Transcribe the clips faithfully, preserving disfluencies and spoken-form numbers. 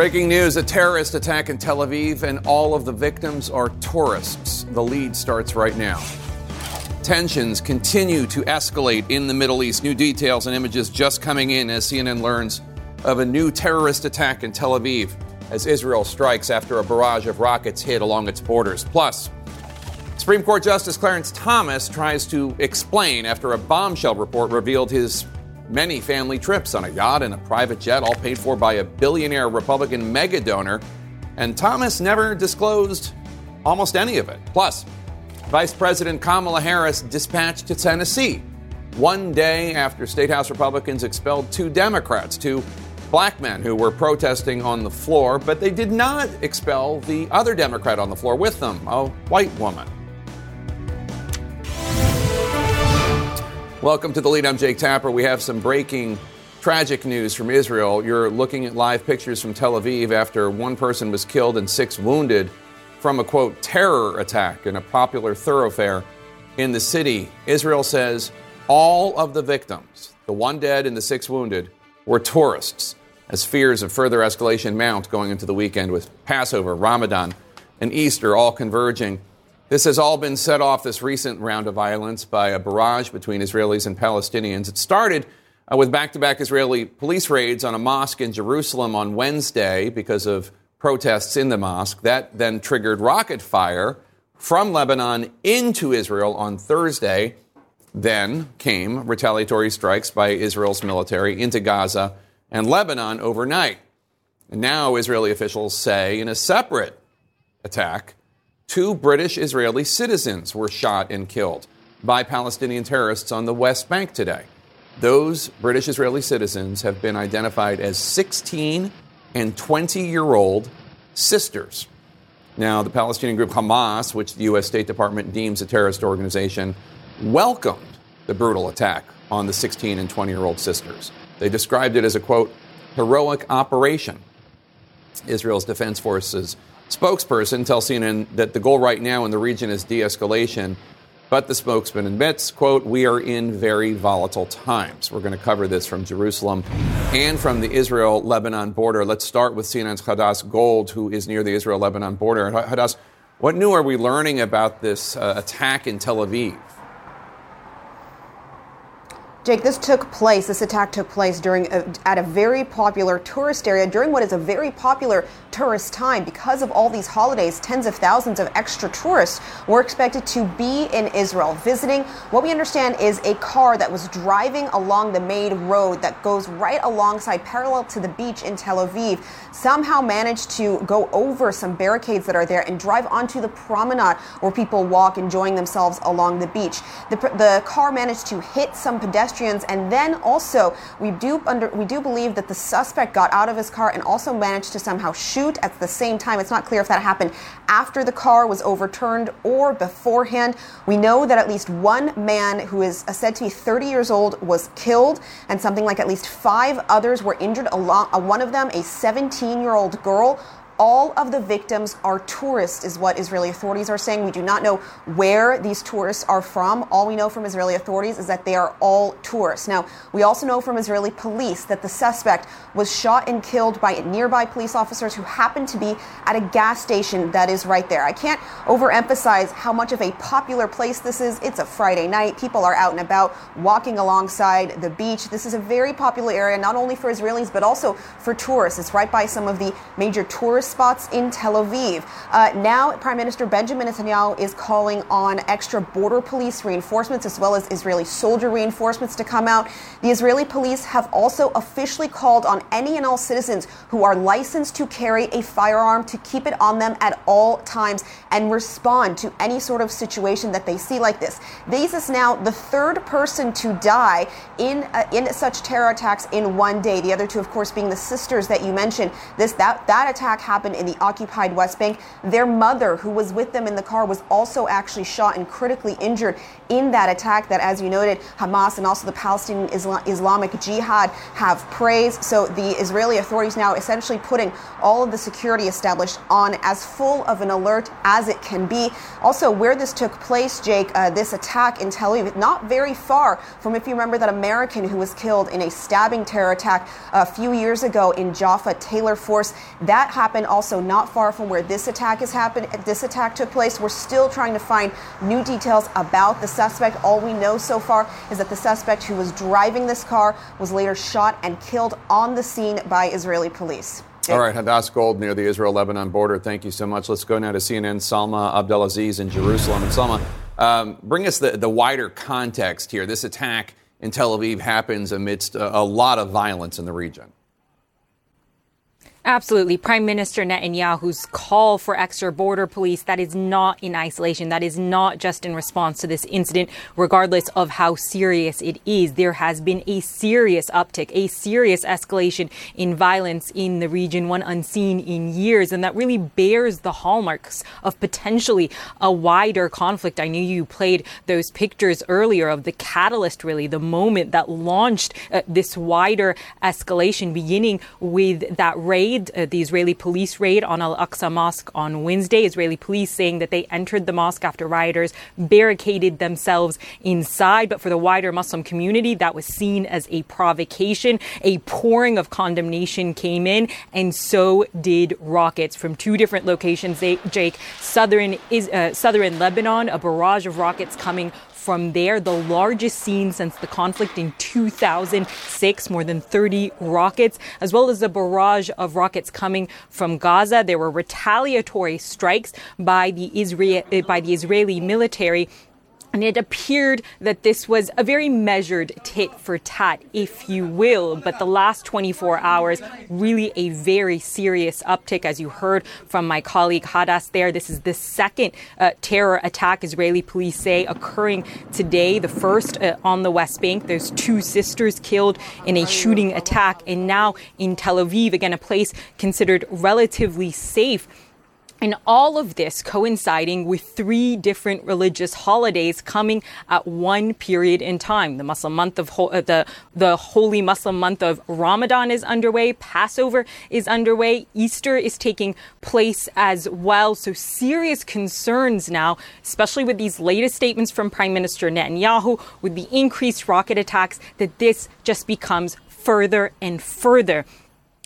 Breaking news, a terrorist attack in Tel Aviv, and all of the victims are tourists. The lead starts right now. Tensions continue to escalate in the Middle East. New details and images just coming in as C N N learns of a new terrorist attack in Tel Aviv as Israel strikes after a barrage of rockets hit along its borders. Plus, Supreme Court Justice Clarence Thomas tries to explain after a bombshell report revealed his many family trips on a yacht and a private jet, all paid for by a billionaire Republican mega donor. And Thomas never disclosed almost any of it. Plus, Vice President Kamala Harris dispatched to Tennessee one day after State House Republicans expelled two Democrats, two black men who were protesting on the floor, but they did not expel the other Democrat on the floor with them, a white woman. Welcome to The Lead. I'm Jake Tapper. We have some breaking tragic news from Israel. You're looking at live pictures from Tel Aviv after one person was killed and six wounded from a, quote, terror attack in a popular thoroughfare in the city. Israel says all of the victims, the one dead and the six wounded, were tourists, as fears of further escalation mount going into the weekend with Passover, Ramadan, and Easter all converging. This has all been set off, this recent round of violence, by a barrage between Israelis and Palestinians. It started uh, with back-to-back Israeli police raids on a mosque in Jerusalem on Wednesday because of protests in the mosque. That then triggered rocket fire from Lebanon into Israel on Thursday. Then came retaliatory strikes by Israel's military into Gaza and Lebanon overnight. And now Israeli officials say in a separate attack, two British Israeli citizens were shot and killed by Palestinian terrorists on the West Bank today. Those British Israeli citizens have been identified as sixteen and twenty-year-old sisters. Now, the Palestinian group Hamas, which the U S. State Department deems a terrorist organization, welcomed the brutal attack on the sixteen and twenty-year-old sisters. They described it as a, quote, heroic operation. Israel's Defense Forces spokesperson tells C N N that the goal right now in the region is de-escalation, but the spokesman admits, quote, we are in very volatile times. We're going to cover this from Jerusalem and from the Israel-Lebanon border. Let's start with C N N's Hadass Gold, who is near the Israel-Lebanon border. Hadass, what new are we learning about this uh, attack in Tel Aviv? Jake, this took place, this attack took place during a, at a very popular tourist area during what is a very popular tourist time. Because of all these holidays, tens of thousands of extra tourists were expected to be in Israel visiting. What we understand is a car that was driving along the main road that goes right alongside, parallel to the beach in Tel Aviv, somehow managed to go over some barricades that are there and drive onto the promenade where people walk, enjoying themselves along the beach. The, the car managed to hit some pedestrians. And then also, we do under, we do believe that the suspect got out of his car and also managed to somehow shoot at the same time. It's not clear if that happened after the car was overturned or beforehand. We know that at least one man who is said to be thirty years old was killed, and something like at least five others were injured. Along, one of them, a seventeen-year-old girl. All of the victims are tourists, is what Israeli authorities are saying. We do not know where these tourists are from. All we know from Israeli authorities is that they are all tourists. Now, we also know from Israeli police that the suspect was shot and killed by nearby police officers who happened to be at a gas station that is right there. I can't overemphasize how much of a popular place this is. It's a Friday night. People are out and about walking alongside the beach. This is a very popular area, not only for Israelis, but also for tourists. It's right by some of the major tourist spots in Tel Aviv. Uh, now, Prime Minister Benjamin Netanyahu is calling on extra border police reinforcements as well as Israeli soldier reinforcements to come out. The Israeli police have also officially called on any and all citizens who are licensed to carry a firearm to keep it on them at all times and respond to any sort of situation that they see like this. This is now the third person to die in uh, in such terror attacks in one day. The other two, of course, being the sisters that you mentioned. This that that attack happened happened in the occupied West Bank. Their mother, who was with them in the car, was also actually shot and critically injured in that attack that, as you noted, Hamas and also the Palestinian Islam- Islamic Jihad have praised. So the Israeli authorities now essentially putting all of the security established on as full of an alert as it can be. Also, where this took place, Jake, uh, this attack in Tel Aviv, not very far from, if you remember, that American who was killed in a stabbing terror attack a few years ago in Jaffa, Taylor Force. That happened also not far from where this attack has happened. This attack took place. We're still trying to find new details about the suspect. All we know so far is that the suspect who was driving this car was later shot and killed on the scene by Israeli police. All right, Hadass Gold near the Israel-Lebanon border. Thank you so much. Let's go now to C N N's Salma Abdelaziz in Jerusalem. And Salma, um, bring us the, the wider context here. This attack in Tel Aviv happens amidst a, a lot of violence in the region. Absolutely. Prime Minister Netanyahu's call for extra border police, that is not in isolation. That is not just in response to this incident, regardless of how serious it is. There has been a serious uptick, a serious escalation in violence in the region, one unseen in years. And that really bears the hallmarks of potentially a wider conflict. I knew you played those pictures earlier of the catalyst, really, the moment that launched uh, this wider escalation, beginning with that raid. Uh, the Israeli police raid on Al-Aqsa Mosque on Wednesday. Israeli police saying that they entered the mosque after rioters barricaded themselves inside. But for the wider Muslim community, that was seen as a provocation. A pouring of condemnation came in, and so did rockets from two different locations. They, Jake, southern, is, uh, southern Lebanon, a barrage of rockets coming from there, the largest scene since the conflict in two thousand six, more than thirty rockets, as well as a barrage of rockets coming from Gaza. There were retaliatory strikes by the Israel, by the Israeli military. And it appeared that this was a very measured tit for tat, if you will. But the last twenty-four hours, really a very serious uptick, as you heard from my colleague Hadass there. This is the second uh, terror attack, Israeli police say, occurring today. The first uh, on the West Bank. There's two sisters killed in a shooting attack. And now in Tel Aviv, again, a place considered relatively safe. And all of this coinciding with three different religious holidays coming at one period in time. The Muslim month of ho- uh, the the holy Muslim month of Ramadan is underway. Passover is underway. Easter is taking place as well. So serious concerns now, especially with these latest statements from Prime Minister Netanyahu, with the increased rocket attacks, that this just becomes further and further.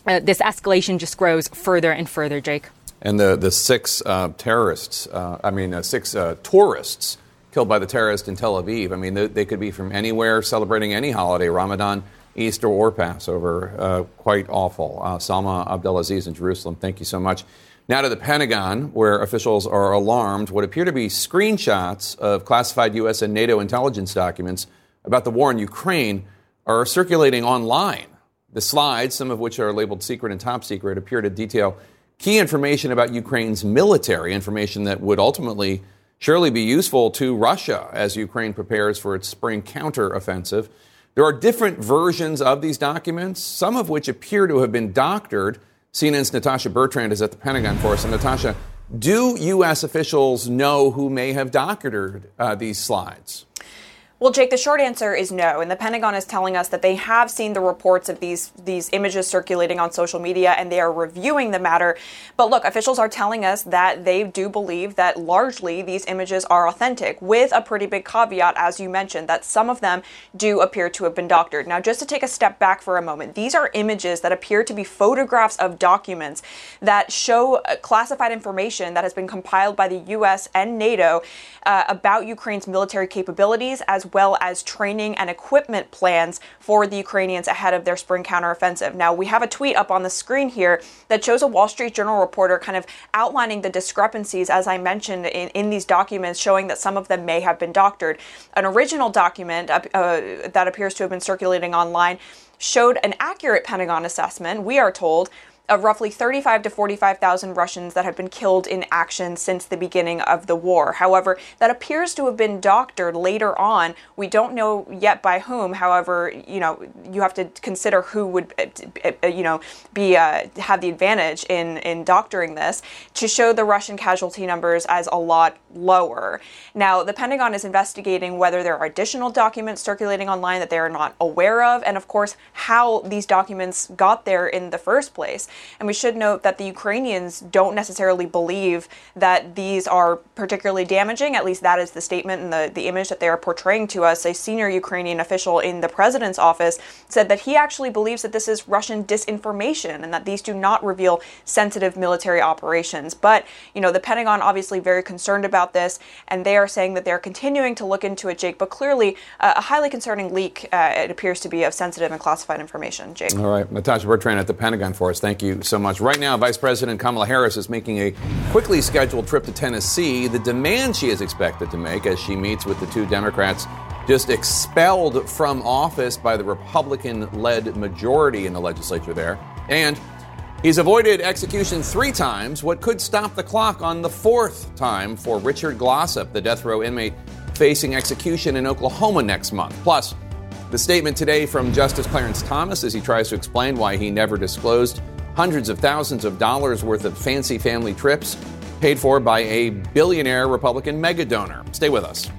Uh, this escalation just grows further and further, Jake. And the, the six uh, terrorists, uh, I mean, uh, six uh, tourists killed by the terrorists in Tel Aviv. I mean, they, they could be from anywhere celebrating any holiday, Ramadan, Easter or Passover. Uh, quite awful. Uh, Salma Abdelaziz in Jerusalem, thank you so much. Now to the Pentagon, where officials are alarmed. What appear to be screenshots of classified U S and NATO intelligence documents about the war in Ukraine are circulating online. The slides, some of which are labeled secret and top secret, appear to detail key information about Ukraine's military, information that would ultimately surely be useful to Russia as Ukraine prepares for its spring counteroffensive. There are different versions of these documents, some of which appear to have been doctored. C N N's Natasha Bertrand is at the Pentagon for us. And Natasha, do U S officials know who may have doctored uh, these slides? Well, Jake, the short answer is no. And the Pentagon is telling us that they have seen the reports of these these images circulating on social media, and they are reviewing the matter. But look, officials are telling us that they do believe that largely these images are authentic, with a pretty big caveat, as you mentioned, that some of them do appear to have been doctored. Now, just to take a step back for a moment, these are images that appear to be photographs of documents that show classified information that has been compiled by the U S and NATO uh, about Ukraine's military capabilities, as as well as training and equipment plans for the Ukrainians ahead of their spring counteroffensive. Now, we have a tweet up on the screen here that shows a Wall Street Journal reporter kind of outlining the discrepancies, as I mentioned, in, in these documents, showing that some of them may have been doctored. An original document uh, uh, that appears to have been circulating online showed an accurate Pentagon assessment, we are told, of roughly thirty-five to forty-five thousand Russians that have been killed in action since the beginning of the war. However, that appears to have been doctored later on. We don't know yet by whom. However, you know, you have to consider who would, you know, be uh, have the advantage in in doctoring this to show the Russian casualty numbers as a lot lower. Now, the Pentagon is investigating whether there are additional documents circulating online that they are not aware of, and of course, how these documents got there in the first place. And we should note that the Ukrainians don't necessarily believe that these are particularly damaging. At least that is the statement and the, the image that they are portraying to us. A senior Ukrainian official in the president's office said that he actually believes that this is Russian disinformation and that these do not reveal sensitive military operations. But, you know, the Pentagon obviously very concerned about this, and they are saying that they're continuing to look into it, Jake. But clearly, uh, a highly concerning leak, uh, it appears to be, of sensitive and classified information, Jake. All right. Natasha Bertrand at the Pentagon for us. Thank you. Thank you so much. Right now, Vice President Kamala Harris is making a quickly scheduled trip to Tennessee, the demand she is expected to make as she meets with the two Democrats just expelled from office by the Republican-led majority in the legislature there. And he's avoided execution three times, what could stop the clock on the fourth time for Richard Glossip, the death row inmate facing execution in Oklahoma next month. Plus, the statement today from Justice Clarence Thomas as he tries to explain why he never disclosed hundreds of thousands of dollars worth of fancy family trips paid for by a billionaire Republican mega donor. Stay with us.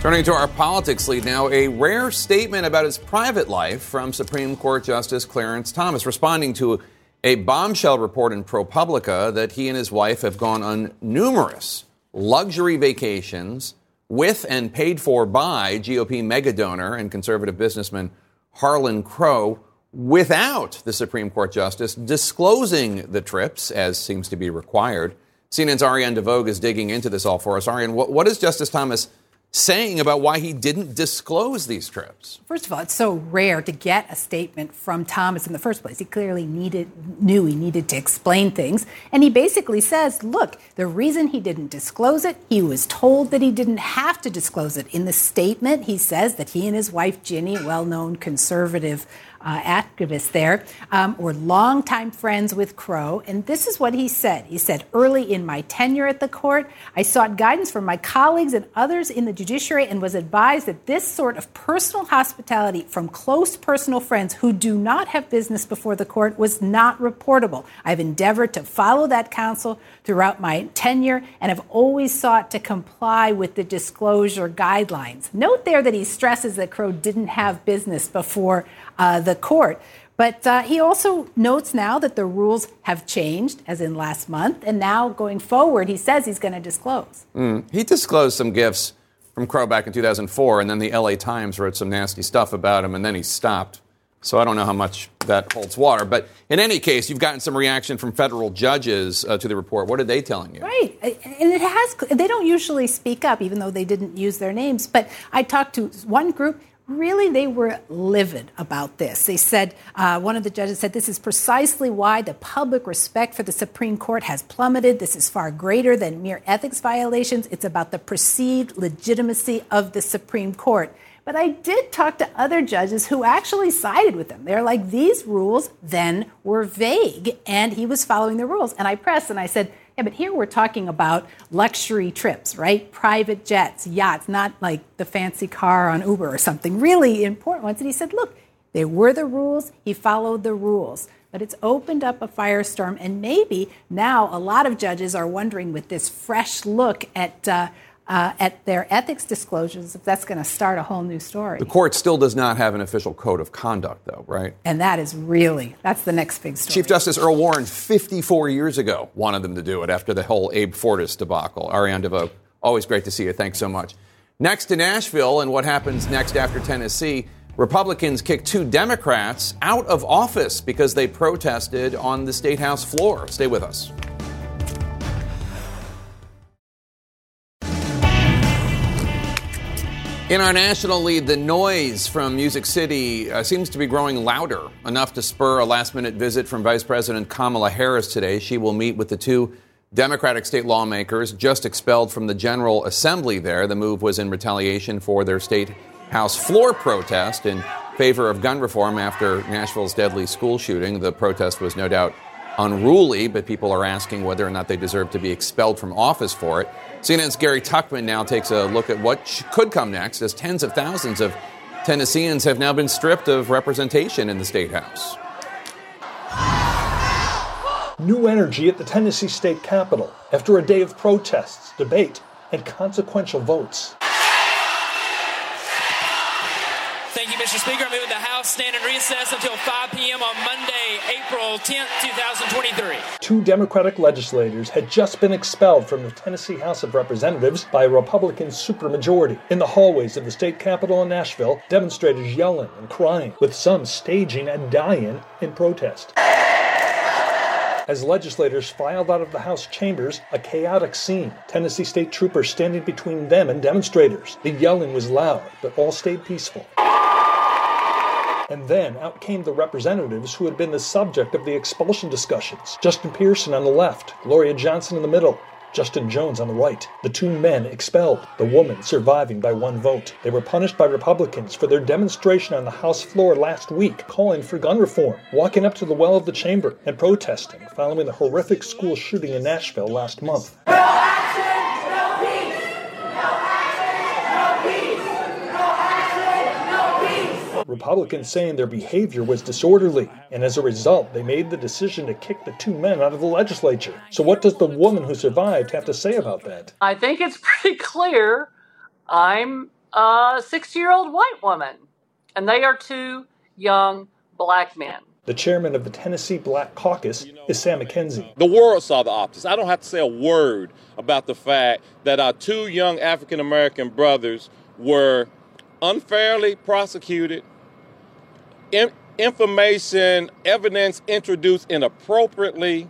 Turning to our politics lead now, a rare statement about his private life from Supreme Court Justice Clarence Thomas, responding to a bombshell report in ProPublica that he and his wife have gone on numerous luxury vacations with and paid for by G O P mega donor and conservative businessman Harlan Crow without the Supreme Court justice disclosing the trips, as seems to be required. C N N's Ariane DeVogue is digging into this all for us. Ariane, what, what is Justice Thomas saying about why he didn't disclose these trips? First of all, it's so rare to get a statement from Thomas in the first place. He clearly needed, knew he needed to explain things. And he basically says, look, the reason he didn't disclose it, he was told that he didn't have to disclose it. In the statement, he says that he and his wife, Ginny, well-known conservative Uh, activists there, um, were longtime friends with Crow. And this is what he said. He said, early in my tenure at the court, I sought guidance from my colleagues and others in the judiciary and was advised that this sort of personal hospitality from close personal friends who do not have business before the court was not reportable. I've endeavored to follow that counsel throughout my tenure and have always sought to comply with the disclosure guidelines. Note there that he stresses that Crow didn't have business before uh, the court. But uh, he also notes now that the rules have changed, as in last month, and now going forward, he says he's going to disclose. Mm. He disclosed some gifts from Crow back in two thousand four, and then the L A Times wrote some nasty stuff about him, and then he stopped. So I don't know how much that holds water. But in any case, you've gotten some reaction from federal judges uh, to the report. What are they telling you? Right. And it has, they don't usually speak up, even though they didn't use their names. But I talked to one group. Really, they were livid about this. They said, uh, one of the judges said, this is precisely why the public respect for the Supreme Court has plummeted. This is far greater than mere ethics violations. It's about the perceived legitimacy of the Supreme Court. But I did talk to other judges who actually sided with them. They're like, these rules then were vague, and he was following the rules. And I pressed, and I said, yeah, but here we're talking about luxury trips, right? Private jets, yachts, not like the fancy car on Uber or something. Really important ones. And he said, look, there were the rules. He followed the rules. But it's opened up a firestorm. And maybe now a lot of judges are wondering, with this fresh look at uh, uh, at their ethics disclosures, if that's going to start a whole new story. The court still does not have an official code of conduct, though, right? And that is really, that's the next big story. Chief Justice Earl Warren, fifty-four years ago, wanted them to do it after the whole Abe Fortas debacle. Ariane DeVoe, always great to see you. Thanks so much. Next to Nashville and what happens next after Tennessee, Republicans kicked two Democrats out of office because they protested on the State House floor. Stay with us. In our national lead, the noise from Music City uh, seems to be growing louder, enough to spur a last-minute visit from Vice President Kamala Harris today. She will meet with the two Democratic state lawmakers just expelled from the General Assembly there. The move was in retaliation for their State House floor protest in favor of gun reform after Nashville's deadly school shooting. The protest was no doubt unruly, but people are asking whether or not they deserve to be expelled from office for it. C N N's Gary Tuckman now takes a look at what could come next, as tens of thousands of Tennesseans have now been stripped of representation in the State House. New energy at the Tennessee State Capitol after a day of protests, debate, and consequential votes. Thank you, Mister Speaker. I move the House stand in recess until five p.m. on Monday, April tenth, twenty twenty-three. Two Democratic legislators had just been expelled from the Tennessee House of Representatives by a Republican supermajority. In the hallways of the state capitol in Nashville, demonstrators yelling and crying, with some staging a die-in in protest. As legislators filed out of the House chambers, a chaotic scene. Tennessee state troopers standing between them and demonstrators. The yelling was loud, but all stayed peaceful. And then out came the representatives who had been the subject of the expulsion discussions. Justin Pearson on the left, Gloria Johnson in the middle, Justin Jones on the right. The two men expelled, the woman surviving by one vote. They were punished by Republicans for their demonstration on the House floor last week, calling for gun reform, walking up to the well of the chamber, and protesting following the horrific school shooting in Nashville last month. No action, no peace! No action, no peace! No action, no peace! Republicans saying their behavior was disorderly, and as a result, they made the decision to kick the two men out of the legislature. So what does the woman who survived have to say about that? I think it's pretty clear I'm a sixty-year-old white woman, and they are two young black men. The chairman of the Tennessee Black Caucus is Sam McKenzie. The world saw the optics. I don't have to say a word about the fact that our two young African-American brothers were unfairly prosecuted, in- information, evidence introduced inappropriately,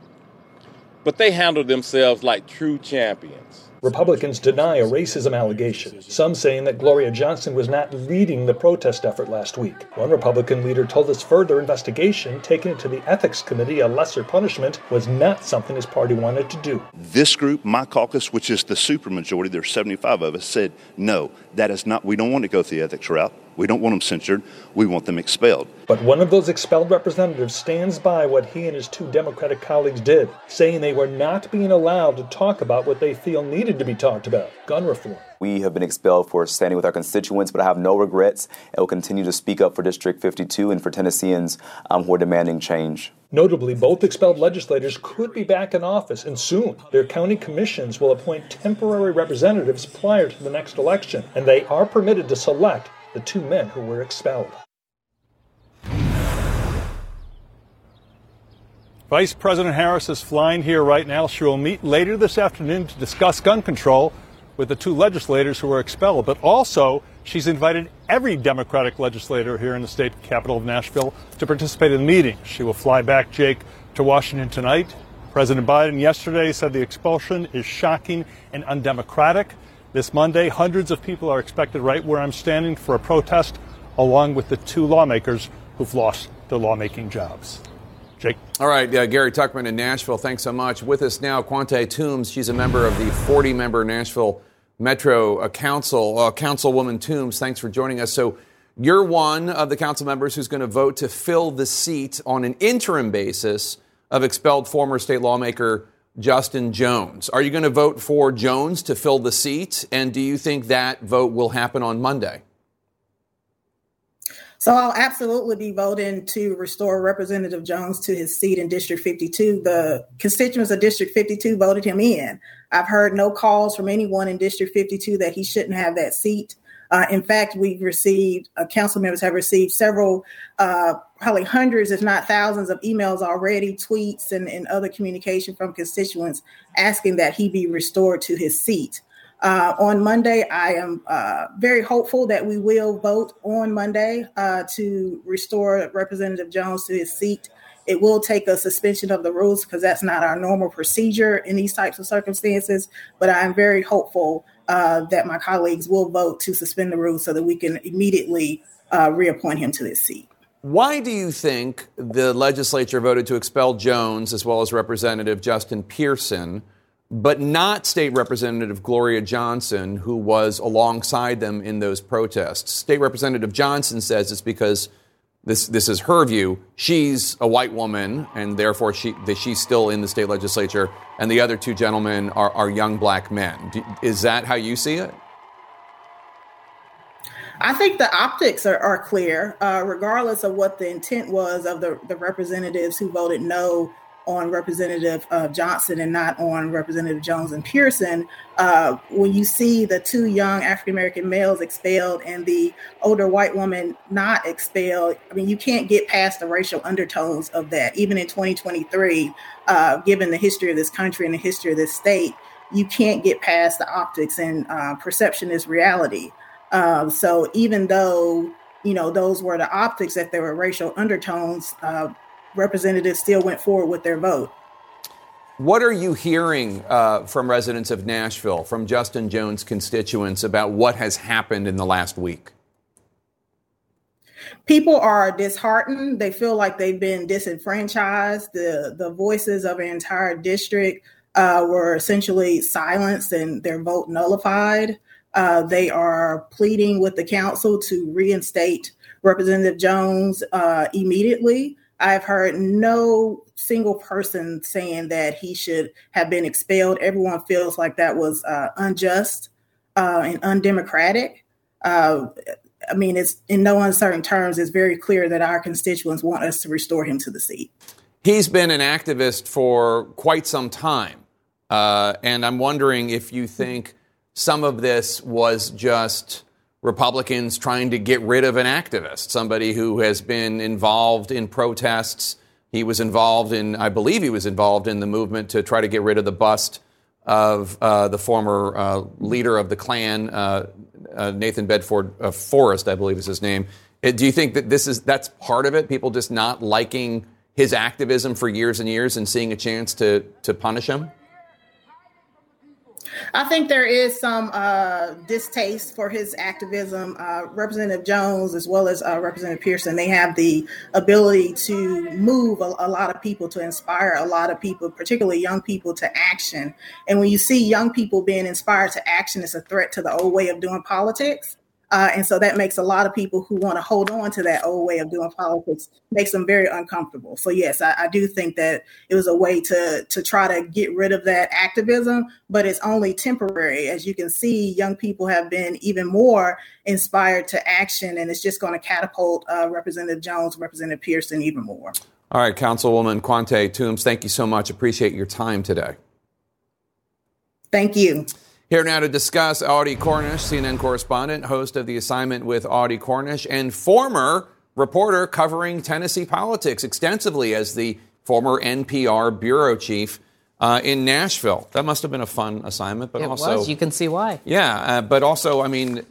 but they handled themselves like true champions. Republicans deny a racism allegation, some saying that Gloria Johnson was not leading the protest effort last week. One Republican leader told us further investigation, taking it to the Ethics Committee, a lesser punishment, was not something his party wanted to do. This group, my caucus, which is the supermajority, there's seventy-five of us, said, no, that is not, we don't want to go through the ethics route. We don't want them censored. We want them expelled. But one of those expelled representatives stands by what he and his two Democratic colleagues did, saying they were not being allowed to talk about what they feel needed to be talked about, gun reform. We have been expelled for standing with our constituents, but I have no regrets and will continue to speak up for District fifty-two and for Tennesseans um, who are demanding change. Notably, both expelled legislators could be back in office, and soon their county commissions will appoint temporary representatives prior to the next election, and they are permitted to select the two men who were expelled. Vice President Harris is flying here right now. She will meet later this afternoon to discuss gun control with the two legislators who were expelled. But also, she's invited every Democratic legislator here in the state capital of Nashville to participate in the meeting. She will fly back, Jake, to Washington tonight. President Biden yesterday said the expulsion is shocking and undemocratic. This Monday, hundreds of people are expected right where I'm standing for a protest, along with the two lawmakers who've lost their lawmaking jobs. Jake. All right, uh, Gary Tuckman in Nashville, thanks so much. With us now, Quante Toombs. She's a member of the forty-member Nashville Metro uh, Council. Uh, Councilwoman Toombs, thanks for joining us. So you're one of the council members who's going to vote to fill the seat on an interim basis of expelled former state lawmaker Justin Jones. Are you going to vote for Jones to fill the seat? And do you think that vote will happen on Monday? So I'll absolutely be voting to restore Representative Jones to his seat in District fifty-two. The constituents of District fifty-two voted him in. I've heard no calls from anyone in District fifty-two that he shouldn't have that seat. Uh, in fact, we've received, uh, council members have received several, uh, probably hundreds, if not thousands of emails already, tweets and, and other communication from constituents asking that he be restored to his seat. Uh, on Monday, I am uh, very hopeful that we will vote on Monday uh, to restore Representative Jones to his seat. It will take a suspension of the rules because that's not our normal procedure in these types of circumstances. But I am very hopeful uh, that my colleagues will vote to suspend the rules so that we can immediately uh, reappoint him to his seat. Why do you think the legislature voted to expel Jones as well as Representative Justin Pearson but not State Representative Gloria Johnson, who was alongside them in those protests. State Representative Johnson says it's because, this this is her view, she's a white woman, and therefore she she's still in the state legislature, and the other two gentlemen are, are young black men. Do, is that how you see it? I think the optics are, are clear, uh, regardless of what the intent was of the, the representatives who voted no on Representative uh, Johnson and not on Representative Jones and Pearson. Uh, when you see the two young African-American males expelled and the older white woman not expelled, I mean, you can't get past the racial undertones of that. Even in twenty twenty-three, uh, given the history of this country and the history of this state, you can't get past the optics, and uh, perception is reality. Uh, so even though, you know, those were the optics, that there were racial undertones, uh, representatives still went forward with their vote. What are you hearing uh, from residents of Nashville, from Justin Jones' constituents, about what has happened in the last week? People are disheartened. They feel like they've been disenfranchised. The, the voices of an entire district uh, were essentially silenced and their vote nullified. Uh, they are pleading with the council to reinstate Representative Jones uh, immediately. I've heard no single person saying that he should have been expelled. Everyone feels like that was uh, unjust uh, and undemocratic. Uh, I mean, it's in no uncertain terms, it's very clear that our constituents want us to restore him to the seat. He's been an activist for quite some time. Uh, and I'm wondering if you think some of this was just Republicans trying to get rid of an activist, somebody who has been involved in protests. He was involved in, I believe he was involved in the movement to try to get rid of the bust of uh, the former uh, leader of the Klan, uh, uh, Nathan Bedford uh, Forrest, I believe is his name. Do you think that this is that's part of it? People just not liking his activism for years and years and seeing a chance to to punish him? I think there is some uh, distaste for his activism. Uh, Representative Jones, as well as uh, Representative Pearson, they have the ability to move a, a lot of people, to inspire a lot of people, particularly young people, to action. And when you see young people being inspired to action, it's a threat to the old way of doing politics. Uh, and so that makes a lot of people who want to hold on to that old way of doing politics, makes them very uncomfortable. So, yes, I, I do think that it was a way to to try to get rid of that activism, but it's only temporary. As you can see, young people have been even more inspired to action, and it's just going to catapult uh, Representative Jones, Representative Pearson even more. All right, Councilwoman Quante Toombs, thank you so much. Appreciate your time today. Thank you. Here now to discuss, Audie Cornish, C N N correspondent, host of The Assignment with Audie Cornish, and former reporter covering Tennessee politics extensively as the former N P R bureau chief uh, in Nashville. That must have been a fun assignment, but it also it was. You can see why. Yeah, uh, but also, I mean,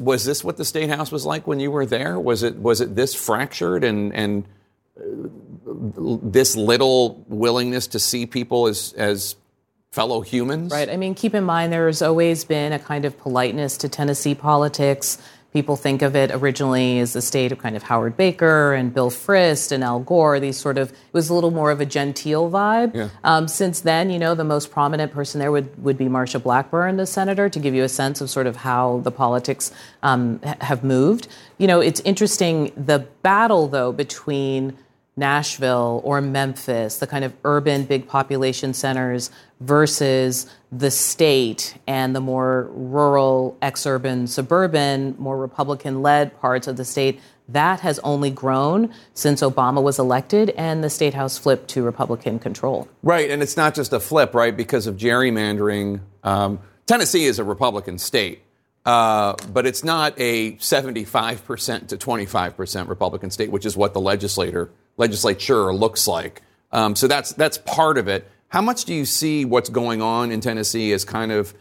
was this what the State House was like when you were there? Was it was it this fractured and and this little willingness to see people as as fellow humans? Right. I mean, keep in mind, there's always been a kind of politeness to Tennessee politics. People think of it originally as the state of kind of Howard Baker and Bill Frist and Al Gore. These sort of, it was a little more of a genteel vibe. Yeah. Um, since then, you know, the most prominent person there would, would be Marsha Blackburn, the senator, to give you a sense of sort of how the politics um, have moved. You know, it's interesting, the battle, though, between Nashville or Memphis, the kind of urban big population centers, versus the state and the more rural, exurban, suburban, more Republican-led parts of the state, that has only grown since Obama was elected and the State House flipped to Republican control. Right, and it's not just a flip, right, because of gerrymandering. Um, Tennessee is a Republican state. Uh, but it's not a seventy-five percent to twenty-five percent Republican state, which is what the legislator legislature looks like. Um, so that's that's part of it. How much do you see what's going on in Tennessee as kind of,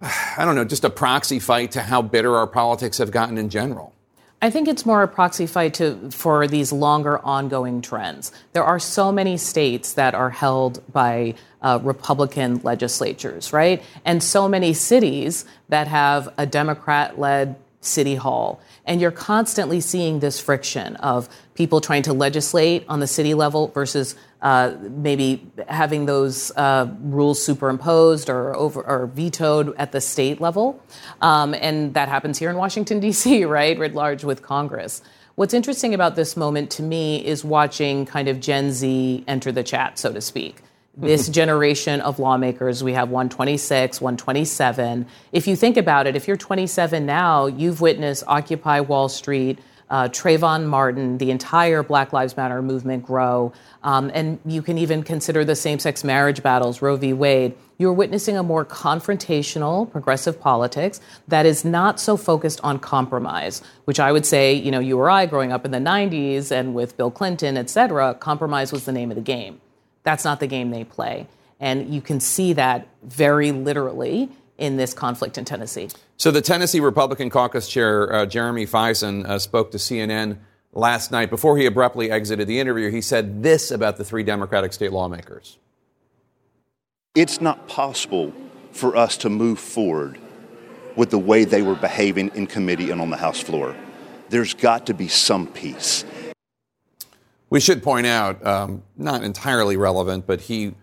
I don't know, just a proxy fight to how bitter our politics have gotten in general? I think it's more a proxy fight to, for these longer ongoing trends. There are so many states that are held by uh, Republican legislatures, right? And so many cities that have a Democrat-led City Hall. And you're constantly seeing this friction of people trying to legislate on the city level versus uh, maybe having those uh, rules superimposed or over or vetoed at the state level. Um, and that happens here in Washington, D C, right, writ large with Congress. What's interesting about this moment to me is watching kind of Gen Z enter the chat, so to speak. This generation of lawmakers, we have one twenty-six, one twenty-seven. If you think about it, if you're twenty-seven now, you've witnessed Occupy Wall Street, uh, Trayvon Martin, the entire Black Lives Matter movement grow. Um, and you can even consider the same-sex marriage battles, Roe v. Wade. You're witnessing a more confrontational, progressive politics that is not so focused on compromise, which I would say, you know, you or I growing up in the nineties and with Bill Clinton, et cetera, compromise was the name of the game. That's not the game they play. And you can see that very literally in this conflict in Tennessee. So the Tennessee Republican Caucus Chair, uh, Jeremy Fison, uh, spoke to C N N last night. Before he abruptly exited the interview, he said this about the three Democratic state lawmakers. It's not possible for us to move forward with the way they were behaving in committee and on the House floor. There's got to be some peace. We should point out, um, not entirely relevant, but he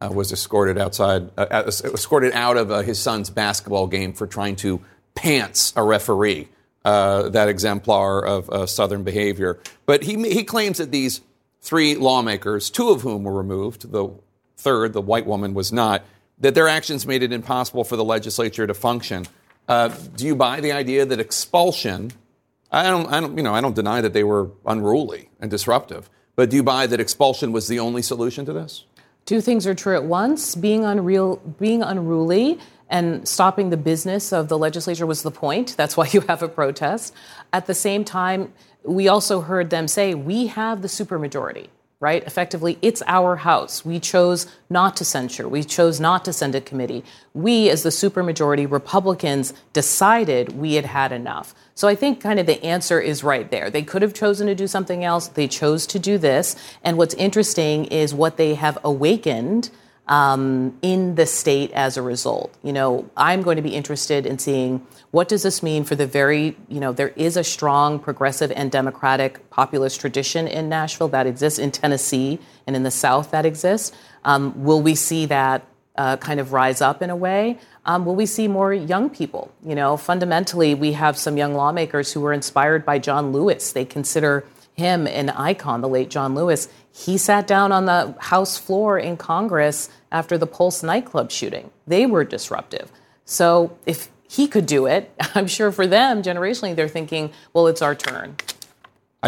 uh, was escorted outside, uh, escorted out of uh, his son's basketball game for trying to pants a referee. Uh, that exemplar of uh, Southern behavior. But he he claims that these three lawmakers, two of whom were removed, the third, the white woman, was not. That their actions made it impossible for the legislature to function. Uh, do you buy the idea that expulsion? I don't, I don't, you know, I don't deny that they were unruly and disruptive. But do you buy that expulsion was the only solution to this? Two things are true at once. Being unreal, being unruly and stopping the business of the legislature was the point. That's why you have a protest. At the same time, we also heard them say, we have the supermajority, right? Effectively, it's our house. We chose not to censure. We chose not to send a committee. We, as the supermajority Republicans, decided we had had enough. So I think kind of the answer is right there. They could have chosen to do something else. They chose to do this. And what's interesting is what they have awakened um, in the state as a result. You know, I'm going to be interested in seeing what does this mean for the very, you know, there is a strong progressive and Democratic populist tradition in Nashville that exists, in Tennessee and in the South that exists. Um, will we see that Uh, kind of rise up in a way? Um, will we see more young people? You know, fundamentally, we have some young lawmakers who were inspired by John Lewis. They consider him an icon, the late John Lewis. He sat down on the House floor in Congress after the Pulse nightclub shooting. They were disruptive. So if he could do it, I'm sure for them, generationally, they're thinking, well, it's our turn.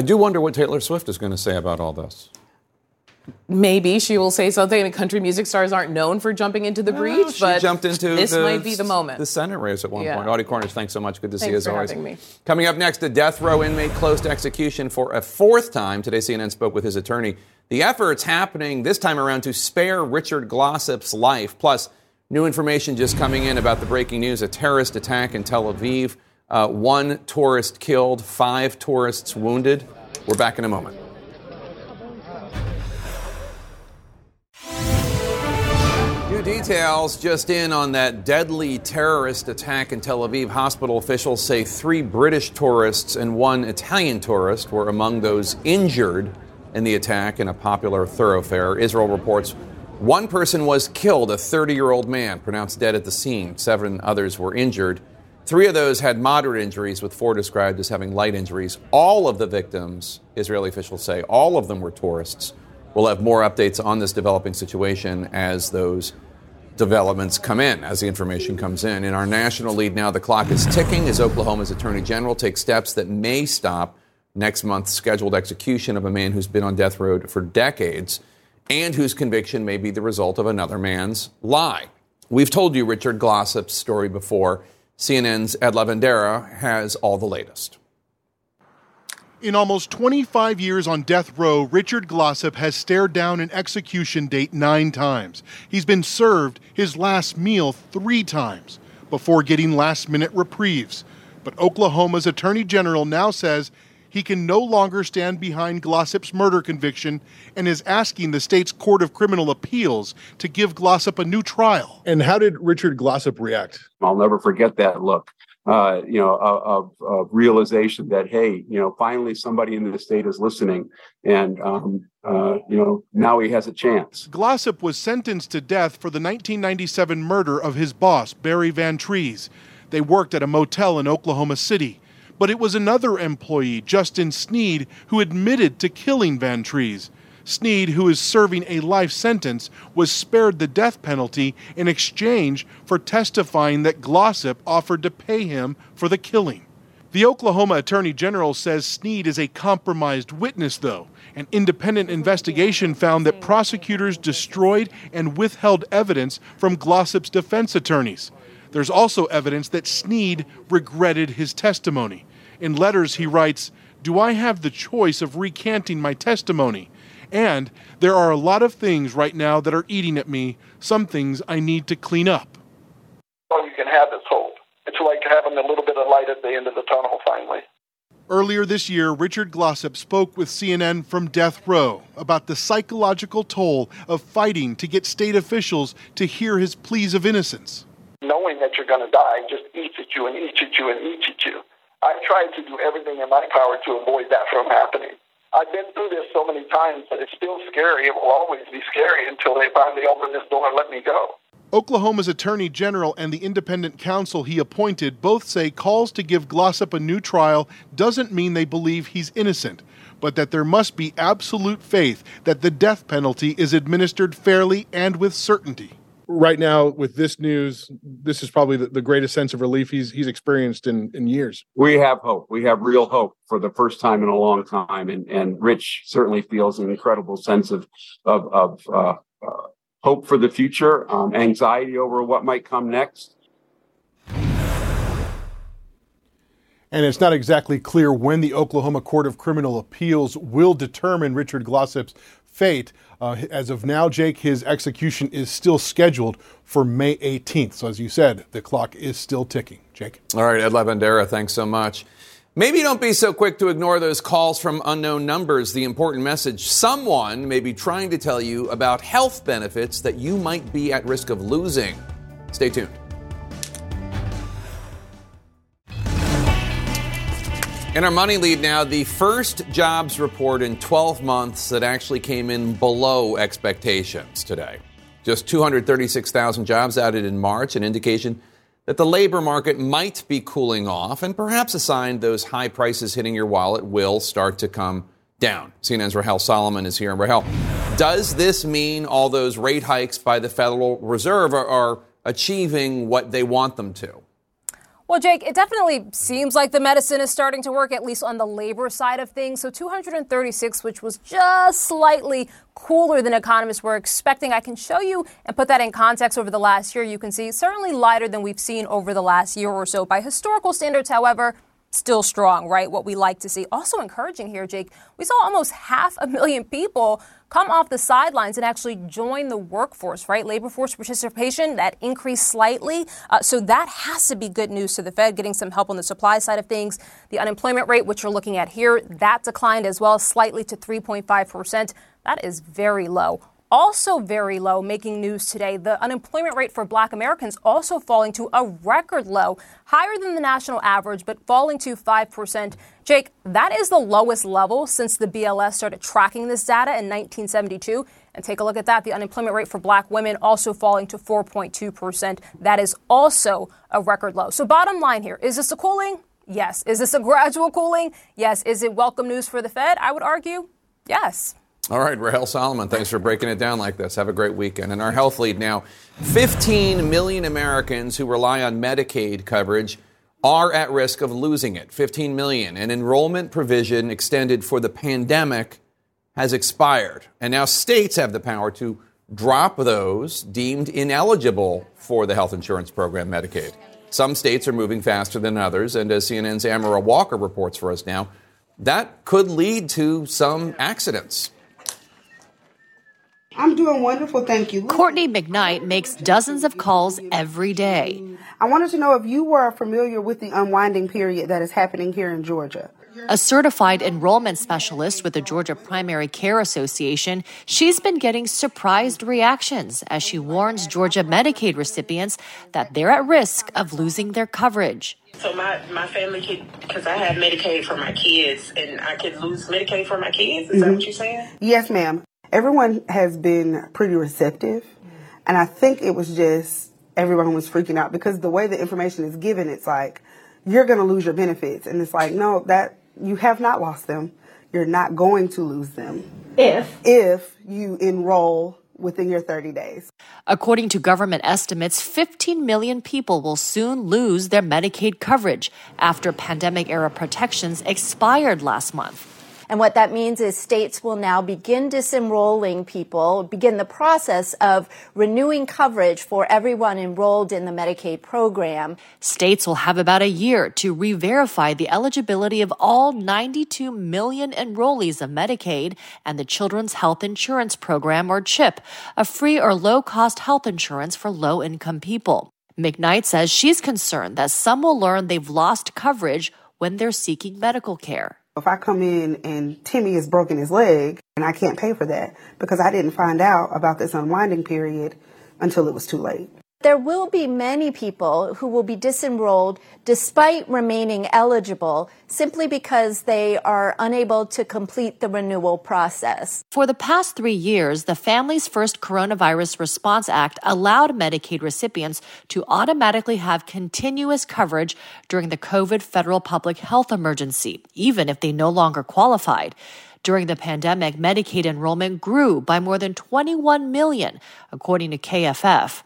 I do wonder what Taylor Swift is going to say about all this. Maybe she will say something. And country music stars aren't known for jumping into the breach, well, she but jumped into this the, might be the moment. The Senate race at one yeah. point. Audie Cornish, thanks so much. Good to thanks see you as always. Me. Coming up next, a death row inmate close to execution for a fourth time. Today, C N N spoke with his attorney. The efforts happening this time around to spare Richard Glossip's life. Plus, new information just coming in about the breaking news: a terrorist attack in Tel Aviv. Uh, one tourist killed, five tourists wounded. We're back in a moment. Details just in on that deadly terrorist attack in Tel Aviv. Hospital officials say three British tourists and one Italian tourist were among those injured in the attack in a popular thoroughfare. Israel reports one person was killed, a thirty-year-old man pronounced dead at the scene. Seven others were injured. Three of those had moderate injuries, with four described as having light injuries. All of the victims, Israeli officials say, all of them were tourists. We'll have more updates on this developing situation as those developments come in, as the information comes in. In our national lead now, the clock is ticking as Oklahoma's Attorney General takes steps that may stop next month's scheduled execution of a man who's been on death row for decades and whose conviction may be the result of another man's lie. We've told you Richard Glossip's story before. C N N's Ed Lavandera has all the latest. In almost twenty-five years on death row, Richard Glossip has stared down an execution date nine times. He's been served his last meal three times before getting last-minute reprieves. But Oklahoma's Attorney General now says he can no longer stand behind Glossip's murder conviction and is asking the state's Court of Criminal Appeals to give Glossip a new trial. And how did Richard Glossip react? I'll never forget that look. uh, you know, of, of realization that, hey, you know, finally somebody in the state is listening. And, um, uh, you know, now he has a chance. Glossip was sentenced to death for the nineteen ninety-seven murder of his boss, Barry Van Trees. They worked at a motel in Oklahoma City. But it was another employee, Justin Sneed, who admitted to killing Van Trees. Sneed, who is serving a life sentence, was spared the death penalty in exchange for testifying that Glossip offered to pay him for the killing. The Oklahoma Attorney General says Sneed is a compromised witness, though. An independent investigation found that prosecutors destroyed and withheld evidence from Glossip's defense attorneys. There's also evidence that Sneed regretted his testimony. In letters, he writes, "Do I have the choice of recanting my testimony? And there are a lot of things right now that are eating at me, some things I need to clean up." Well, you can have this hope. It's like having a little bit of light at the end of the tunnel, finally. Earlier this year, Richard Glossip spoke with C N N from death row about the psychological toll of fighting to get state officials to hear his pleas of innocence. Knowing that you're going to die just eats at you and eats at you and eats at you. I've tried to do everything in my power to avoid that from happening. I've been through this so many times that it's still scary. It will always be scary until they finally open this door and let me go. Oklahoma's Attorney General and the independent counsel he appointed both say calls to give Glossip a new trial doesn't mean they believe he's innocent, but that there must be absolute faith that the death penalty is administered fairly and with certainty. Right now, with this news, this is probably the, the greatest sense of relief he's he's experienced in, in years. We have hope. We have real hope for the first time in a long time. And, and Rich certainly feels an incredible sense of of, of uh, uh, hope for the future, um, anxiety over what might come next. And it's not exactly clear when the Oklahoma Court of Criminal Appeals will determine Richard Glossip's fate. Uh, as of now, Jake, his execution is still scheduled for May eighteenth. So as you said, the clock is still ticking. Jake. All right, Ed Labandera, thanks so much. Maybe don't be so quick to ignore those calls from unknown numbers. The important message: someone may be trying to tell you about health benefits that you might be at risk of losing. Stay tuned. In our money lead now, the first jobs report in twelve months that actually came in below expectations today. Just two hundred thirty-six thousand jobs added in March, an indication that the labor market might be cooling off and perhaps a sign those high prices hitting your wallet will start to come down. C N N's Rahel Solomon is here. And Rahel, does this mean all those rate hikes by the Federal Reserve are, are achieving what they want them to? Well, Jake, it definitely seems like the medicine is starting to work, at least on the labor side of things. So two hundred thirty-six, which was just slightly cooler than economists were expecting. I can show you and put that in context over the last year. You can see certainly lighter than we've seen over the last year or so by historical standards, however. Still strong, right? What we like to see. Also encouraging here, Jake, we saw almost half a million people come off the sidelines and actually join the workforce, right? Labor force participation, that increased slightly. Uh, so that has to be good news to the Fed, getting some help on the supply side of things. The unemployment rate, which you're looking at here, that declined as well, slightly to three point five percent. That is very low. Also very low, making news today, the unemployment rate for Black Americans also falling to a record low, higher than the national average, but falling to five percent. Jake, that is the lowest level since the B L S started tracking this data in nineteen seventy-two. And take a look at that. The unemployment rate for Black women also falling to four point two percent. That is also a record low. So bottom line here, is this a cooling? Yes. Is this a gradual cooling? Yes. Is it welcome news for the Fed? I would argue yes. All right, Rahel Solomon, thanks for breaking it down like this. Have a great weekend. And our health lead now, fifteen million Americans who rely on Medicaid coverage are at risk of losing it. fifteen million. An enrollment provision extended for the pandemic has expired. And now states have the power to drop those deemed ineligible for the health insurance program, Medicaid. Some states are moving faster than others. And as C N N's Amara Walker reports for us now, that could lead to some accidents. I'm doing wonderful, thank you. Courtney McKnight makes dozens of calls every day. I wanted to know if you were familiar with the unwinding period that is happening here in Georgia. A certified enrollment specialist with the Georgia Primary Care Association, she's been getting surprised reactions as she warns Georgia Medicaid recipients that they're at risk of losing their coverage. So my, my family could, because I have Medicaid for my kids, and I could lose Medicaid for my kids? Is mm-hmm. that what you're saying? Yes, ma'am. Everyone has been pretty receptive, mm-hmm. and I think it was just everyone was freaking out because the way the information is given, it's like, you're going to lose your benefits. And it's like, no, that you have not lost them. You're not going to lose them. If. If you enroll within your thirty days. According to government estimates, fifteen million people will soon lose their Medicaid coverage after pandemic-era protections expired last month. And what that means is states will now begin disenrolling people, begin the process of renewing coverage for everyone enrolled in the Medicaid program. States will have about a year to re-verify the eligibility of all ninety-two million enrollees of Medicaid and the Children's Health Insurance Program, or CHIP, a free or low-cost health insurance for low-income people. McKnight says she's concerned that some will learn they've lost coverage when they're seeking medical care. If I come in and Timmy has broken his leg, and I can't pay for that because I didn't find out about this unwinding period until it was too late. There will be many people who will be disenrolled despite remaining eligible simply because they are unable to complete the renewal process. For the past three years, the Families First Coronavirus Response Act allowed Medicaid recipients to automatically have continuous coverage during the COVID federal public health emergency, even if they no longer qualified. During the pandemic, Medicaid enrollment grew by more than twenty-one million, according to K F F.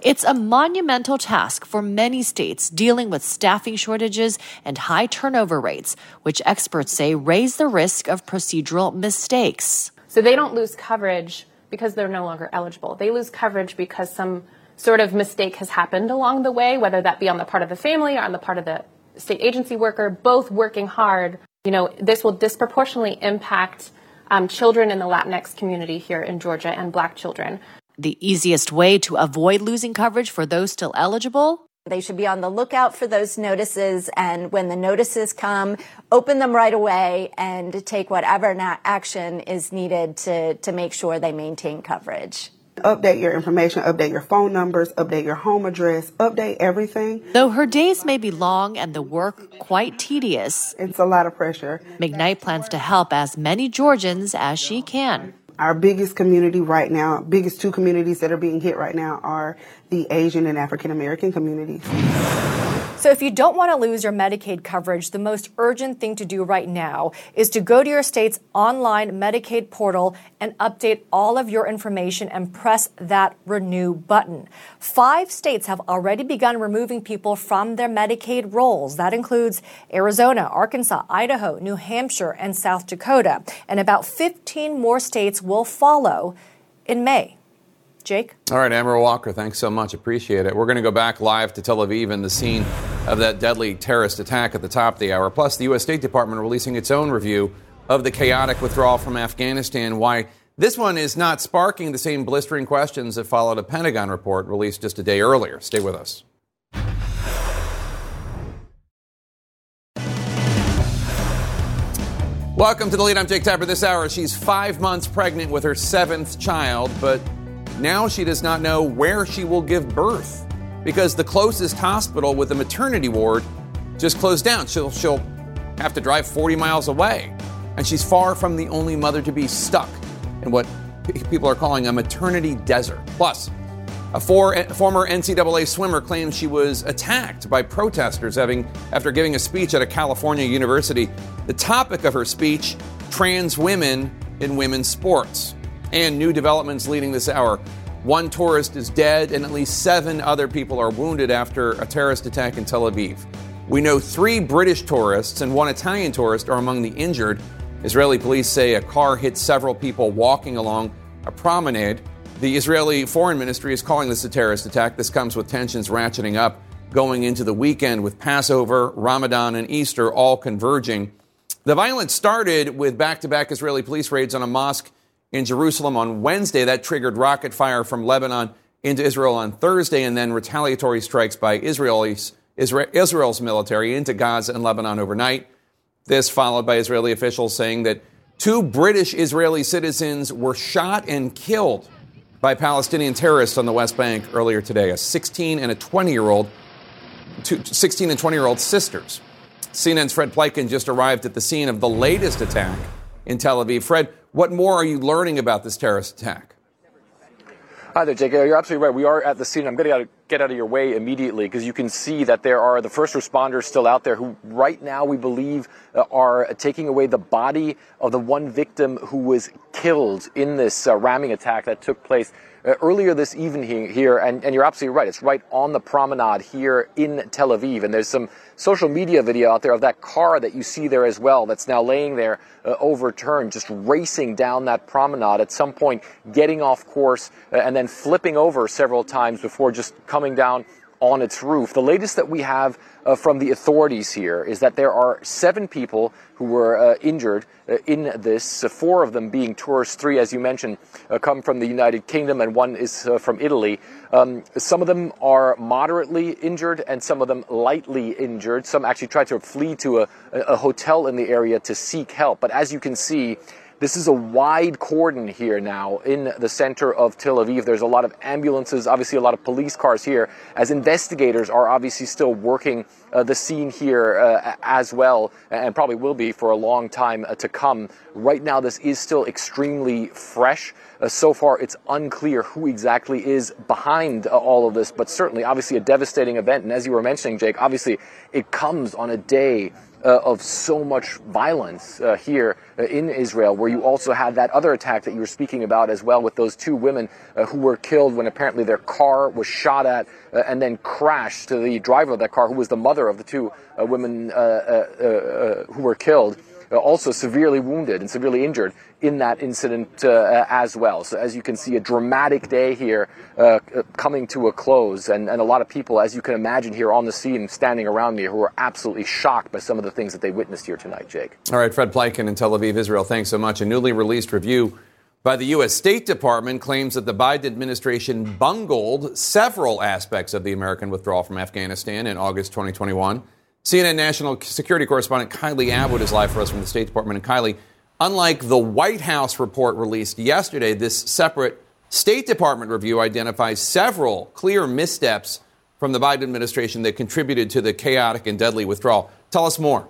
It's a monumental task for many states dealing with staffing shortages and high turnover rates, which experts say raise the risk of procedural mistakes. So they don't lose coverage because they're no longer eligible. They lose coverage because some sort of mistake has happened along the way, whether that be on the part of the family or on the part of the state agency worker, both working hard. You know, this will disproportionately impact um, children in the Latinx community here in Georgia and Black children. The easiest way to avoid losing coverage for those still eligible? They should be on the lookout for those notices, and when the notices come, open them right away and take whatever action is needed to, to make sure they maintain coverage. Update your information, update your phone numbers, update your home address, update everything. Though her days may be long and the work quite tedious, it's a lot of pressure. McKnight plans to help as many Georgians as she can. Our biggest community right now, biggest two communities that are being hit right now are the Asian and African-American communities. So if you don't want to lose your Medicaid coverage, the most urgent thing to do right now is to go to your state's online Medicaid portal and update all of your information and press that renew button. Five states have already begun removing people from their Medicaid rolls. That includes Arizona, Arkansas, Idaho, New Hampshire, and South Dakota. And about fifteen more states will follow in May. Jake? All right, Amber Walker, thanks so much. Appreciate it. We're going to go back live to Tel Aviv and the scene of that deadly terrorist attack at the top of the hour. Plus, the U S. State Department releasing its own review of the chaotic withdrawal from Afghanistan. Why this one is not sparking the same blistering questions that followed a Pentagon report released just a day earlier. Stay with us. Welcome to The Lead. I'm Jake Tapper. This hour, she's five months pregnant with her seventh child, but now she does not know where she will give birth because the closest hospital with a maternity ward just closed down. She'll, she'll have to drive forty miles away, and she's far from the only mother to be stuck in what people are calling a maternity desert. Plus, a four, former N C double A swimmer claims she was attacked by protesters having, after giving a speech at a California university. The topic of her speech, trans women in women's sports. And new developments leading this hour. One tourist is dead and at least seven other people are wounded after a terrorist attack in Tel Aviv. We know three British tourists and one Italian tourist are among the injured. Israeli police say a car hit several people walking along a promenade. The Israeli Foreign Ministry is calling this a terrorist attack. This comes with tensions ratcheting up going into the weekend with Passover, Ramadan, and Easter all converging. The violence started with back-to-back Israeli police raids on a mosque in Jerusalem on Wednesday. That triggered rocket fire from Lebanon into Israel on Thursday, and then retaliatory strikes by Israelis, Israel's military into Gaza and Lebanon overnight. This followed by Israeli officials saying that two British Israeli citizens were shot and killed by Palestinian terrorists on the West Bank earlier today, a sixteen and a twenty-year-old. two, sixteen and twenty-year-old sisters. C N N's Fred Pleitgen just arrived at the scene of the latest attack in Tel Aviv. Fred, what more are you learning about this terrorist attack? Hi there, Jake. You're absolutely right. We are at the scene. I'm going to get out of your way immediately because you can see that there are the first responders still out there who right now we believe are taking away the body of the one victim who was killed in this uh, ramming attack that took place Uh, earlier this evening here, and, and you're absolutely right, it's right on the promenade here in Tel Aviv, and there's some social media video out there of that car that you see there as well that's now laying there uh, overturned, just racing down that promenade, at some point getting off course uh, and then flipping over several times before just coming down on its roof. The latest that we have uh, from the authorities here is that there are seven people who were uh, injured uh, in this, uh, four of them being tourists, three, as you mentioned, uh, come from the United Kingdom, and one is uh, from Italy. Um, some of them are moderately injured, and some of them lightly injured. Some actually tried to flee to a, a hotel in the area to seek help. But as you can see, this is a wide cordon here now in the center of Tel Aviv. There's a lot of ambulances, obviously a lot of police cars here, as investigators are obviously still working uh, the scene here uh, as well, and probably will be for a long time uh, to come. Right now, this is still extremely fresh. Uh, so far, it's unclear who exactly is behind uh, all of this, but certainly, obviously, a devastating event. And as you were mentioning, Jake, obviously, it comes on a day Uh, of so much violence uh, here uh, in Israel, where you also had that other attack that you were speaking about as well, with those two women uh, who were killed when apparently their car was shot at uh, and then crashed to the driver of that car, who was the mother of the two uh, women uh, uh, uh, who were killed, uh, also severely wounded and severely injured in that incident uh, uh, as well. So as you can see, a dramatic day here uh, uh, coming to a close, and, and a lot of people, as you can imagine, here on the scene standing around me who are absolutely shocked by some of the things that they witnessed here tonight, Jake. All right, Fred Pleitgen in Tel Aviv, Israel, thanks so much. A newly released review by the U S State Department claims that the Biden administration bungled several aspects of the American withdrawal from Afghanistan in August twenty twenty-one. C N N national security correspondent Kylie Atwood is live for us from the State Department. And Kylie, unlike the White House report released yesterday, this separate State Department review identifies several clear missteps from the Biden administration that contributed to the chaotic and deadly withdrawal. Tell us more.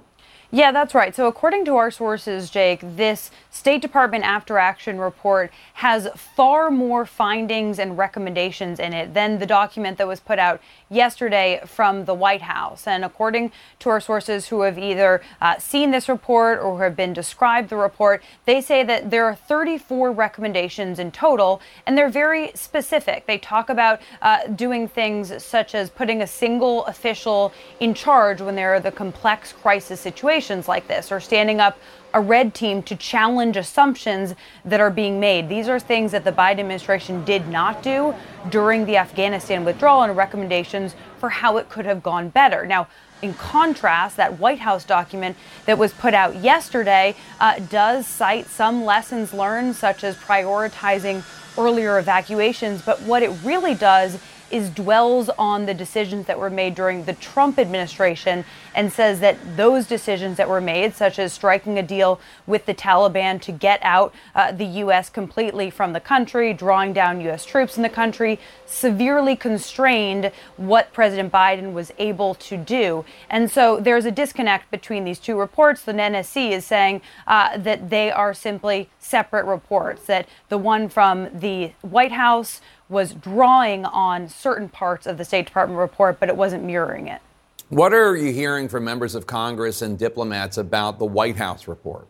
Yeah, that's right. So according to our sources, Jake, this State Department After Action report has far more findings and recommendations in it than the document that was put out yesterday from the White House. And according to our sources who have either uh, seen this report or who have been described the report, they say that there are thirty-four recommendations in total, and they're very specific. They talk about uh, doing things such as putting a single official in charge when there are the complex crisis situations like this, or standing up a red team to challenge assumptions that are being made. These are things that the Biden administration did not do during the Afghanistan withdrawal, and recommendations for how it could have gone better. Now, in contrast, that White House document that was put out yesterday uh, does cite some lessons learned, such as prioritizing earlier evacuations. But what it really does is dwells on the decisions that were made during the Trump administration, and says that those decisions that were made, such as striking a deal with the Taliban to get out uh, the U S completely from the country, drawing down U S troops in the country, severely constrained what President Biden was able to do. And so there's a disconnect between these two reports. The N S C is saying uh, that they are simply separate reports, that the one from the White House was drawing on certain parts of the State Department report, but it wasn't mirroring it. What are you hearing from members of Congress and diplomats about the White House report?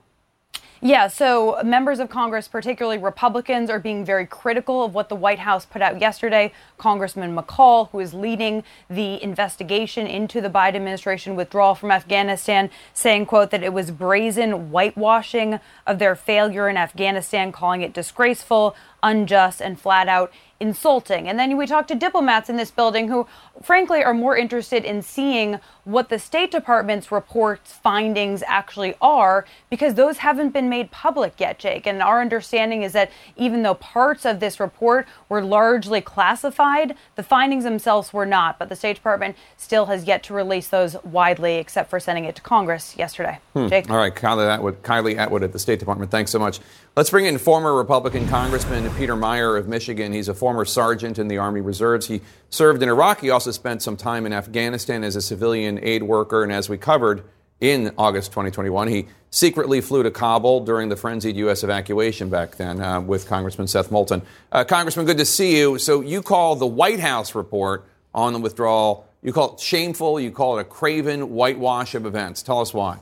Yeah, so members of Congress, particularly Republicans, are being very critical of what the White House put out yesterday. Congressman McCall, who is leading the investigation into the Biden administration withdrawal from Afghanistan, saying, quote, that it was brazen whitewashing of their failure in Afghanistan, calling it disgraceful, unjust, and flat out insulting. And then we talked to diplomats in this building who, frankly, are more interested in seeing what the State Department's report's findings actually are, because those haven't been made public yet, Jake. And our understanding is that even though parts of this report were largely classified, the findings themselves were not. But the State Department still has yet to release those widely, except for sending it to Congress yesterday. Hmm. Jake? All right, Kylie Atwood, Kylie Atwood at the State Department. Thanks so much. Let's bring in former Republican Congressman Peter Meijer of Michigan. He's a former former sergeant in the Army Reserves. He served in Iraq. He also spent some time in Afghanistan as a civilian aid worker. And as we covered in August twenty twenty-one, he secretly flew to Kabul during the frenzied U S evacuation back then uh, with Congressman Seth Moulton. Uh, Congressman, good to see you. So you call the White House report on the withdrawal, you call it shameful, you call it a craven whitewash of events. Tell us why.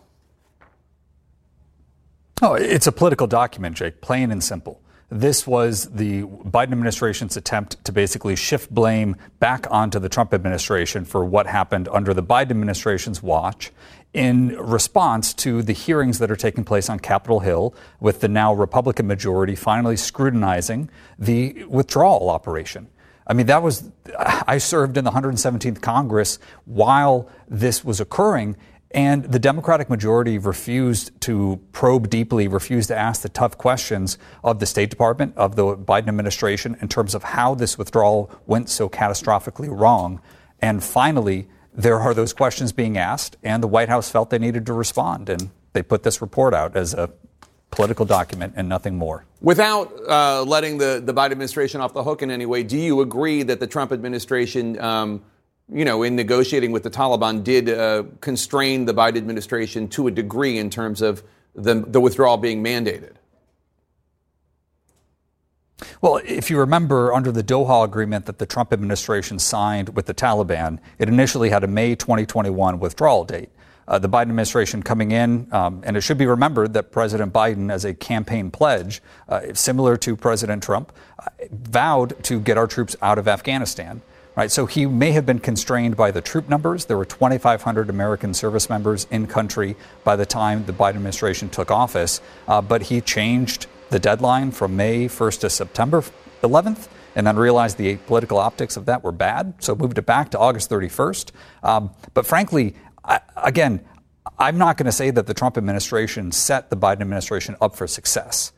Oh, it's a political document, Jake, plain and simple. This was the Biden administration's attempt to basically shift blame back onto the Trump administration for what happened under the Biden administration's watch in response to the hearings that are taking place on Capitol Hill with the now Republican majority finally scrutinizing the withdrawal operation. I mean, that was, I served in the one hundred seventeenth Congress while this was occurring, and the Democratic majority refused to probe deeply, refused to ask the tough questions of the State Department, of the Biden administration, in terms of how this withdrawal went so catastrophically wrong. And finally, there are those questions being asked, and the White House felt they needed to respond, and they put this report out as a political document and nothing more. Without uh, letting the, the Biden administration off the hook in any way, do you agree that the Trump administration, um, you know, in negotiating with the Taliban, did uh, constrain the Biden administration to a degree in terms of the, the withdrawal being mandated? Well, if you remember, under the Doha agreement that the Trump administration signed with the Taliban, it initially had a May twenty twenty-one withdrawal date. Uh, the Biden administration coming in, um, and it should be remembered that President Biden, as a campaign pledge, uh, similar to President Trump, uh, vowed to get our troops out of Afghanistan. Right, so he may have been constrained by the troop numbers. There were twenty-five hundred American service members in country by the time the Biden administration took office. Uh, but he changed the deadline from May first to September eleventh, and then realized the political optics of that were bad. So moved it back to August thirty-first. Um, but frankly, I, again, I'm not going to say that the Trump administration set the Biden administration up for success,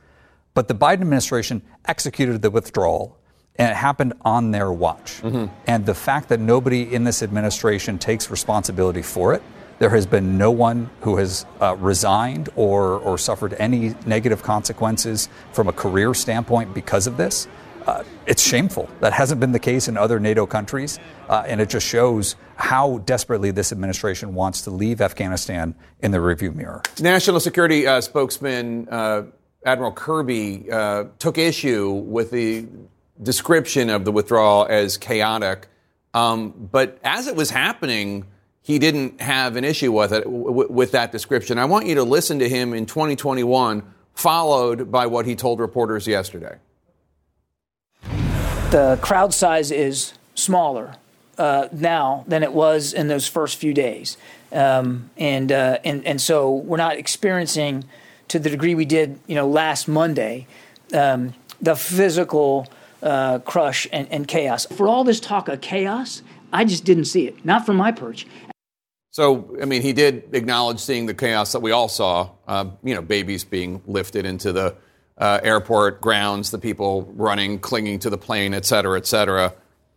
but the Biden administration executed the withdrawal, and it happened on their watch. Mm-hmm. And the fact that nobody in this administration takes responsibility for it, there has been no one who has uh, resigned or, or suffered any negative consequences from a career standpoint because of this. Uh, it's shameful. That hasn't been the case in other NATO countries. Uh, and it just shows how desperately this administration wants to leave Afghanistan in the rearview mirror. National Security uh, spokesman uh, Admiral Kirby uh, took issue with the description of the withdrawal as chaotic. Um, but as it was happening, he didn't have an issue with it, w- with that description. I want you to listen to him in twenty twenty-one, followed by what he told reporters yesterday. The crowd size is smaller uh, now than it was in those first few days. Um, and, uh, and, and so we're not experiencing, to the degree we did, you know, last Monday, um, the physical Uh, crush and, and chaos. For all this talk of chaos, I just didn't see it. Not from my perch. So, I mean, he did acknowledge seeing the chaos that we all saw, uh, you know, babies being lifted into the uh, airport grounds, the people running, clinging to the plane, et cetera, et cetera.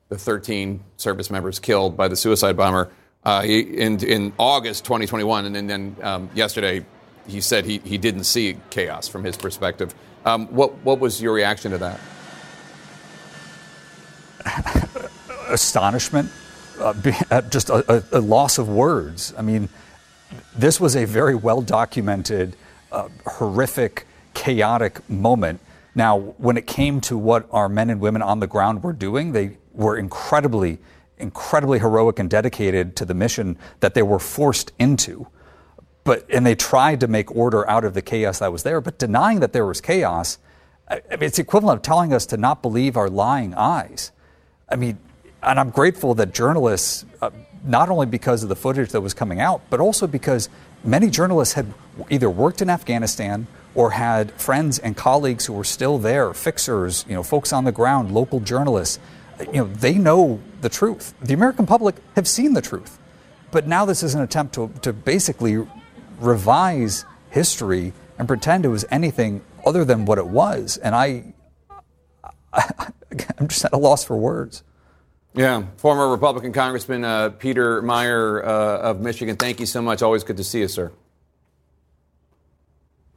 The thirteen service members killed by the suicide bomber uh, in, in August twenty twenty-one. And then, then um, yesterday, he said he, he didn't see chaos from his perspective. Um, what what was your reaction to that? Astonishment, uh, be, uh, just a, a loss of words. I mean, this was a very well-documented, uh, horrific, chaotic moment. Now, when it came to what our men and women on the ground were doing, they were incredibly, incredibly heroic and dedicated to the mission that they were forced into. But and they tried to make order out of the chaos that was there, but denying that there was chaos, I mean, it's equivalent of telling us to not believe our lying eyes. I mean, and I'm grateful that journalists, uh, not only because of the footage that was coming out, but also because many journalists had either worked in Afghanistan or had friends and colleagues who were still there, fixers, you know, folks on the ground, local journalists. You know, they know the truth. The American public have seen the truth. But now this is an attempt to, to basically revise history and pretend it was anything other than what it was. And I, I, I'm just at a loss for words. Yeah. Former Republican Congressman uh, Peter Meijer uh, of Michigan, thank you so much. Always good to see you, sir.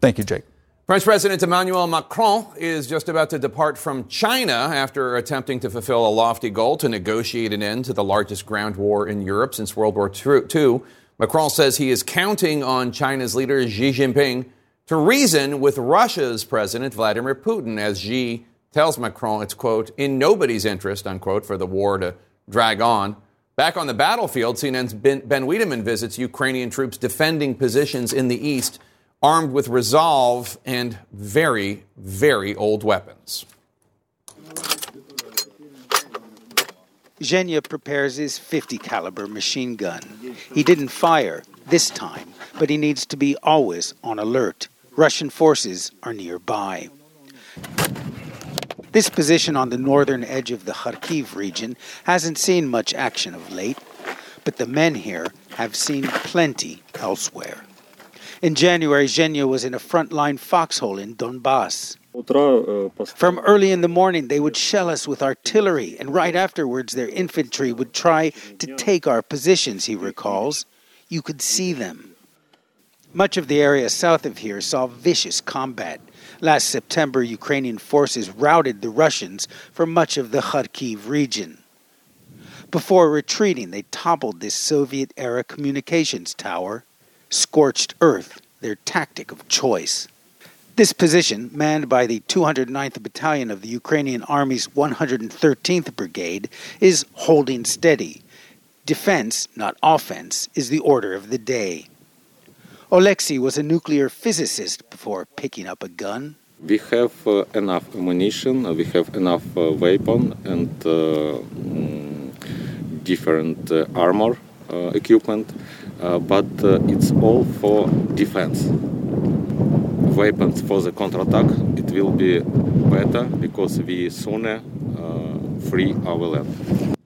Thank you, Jake. French President Emmanuel Macron is just about to depart from China after attempting to fulfill a lofty goal to negotiate an end to the largest ground war in Europe since World War Two. Macron says he is counting on China's leader Xi Jinping to reason with Russia's President Vladimir Putin, as Xi tells Macron it's, quote, in nobody's interest, unquote, for the war to drag on. Back on the battlefield, C N N's Ben Wedeman visits Ukrainian troops defending positions in the east, armed with resolve and very, very old weapons. Zhenya prepares his fifty caliber machine gun. He didn't fire this time, but he needs to be always on alert. Russian forces are nearby. This position on the northern edge of the Kharkiv region hasn't seen much action of late, but the men here have seen plenty elsewhere. In January, Zhenya was in a frontline foxhole in Donbass. From early in the morning, they would shell us with artillery, and right afterwards their infantry would try to take our positions, he recalls. You could see them. Much of the area south of here saw vicious combat. Last September, Ukrainian forces routed the Russians for much of the Kharkiv region. Before retreating, they toppled this Soviet-era communications tower. Scorched earth, their tactic of choice. This position, manned by the two hundred ninth Battalion of the Ukrainian Army's one hundred thirteenth Brigade, is holding steady. Defense, not offense, is the order of the day. Oleksiy was a nuclear physicist before picking up a gun. We have uh, enough ammunition, we have enough uh, weapon and uh, different uh, armor uh, equipment. Uh, but uh, it's all for defense. Weapons for the counterattack, it will be better because we sooner uh, free our land.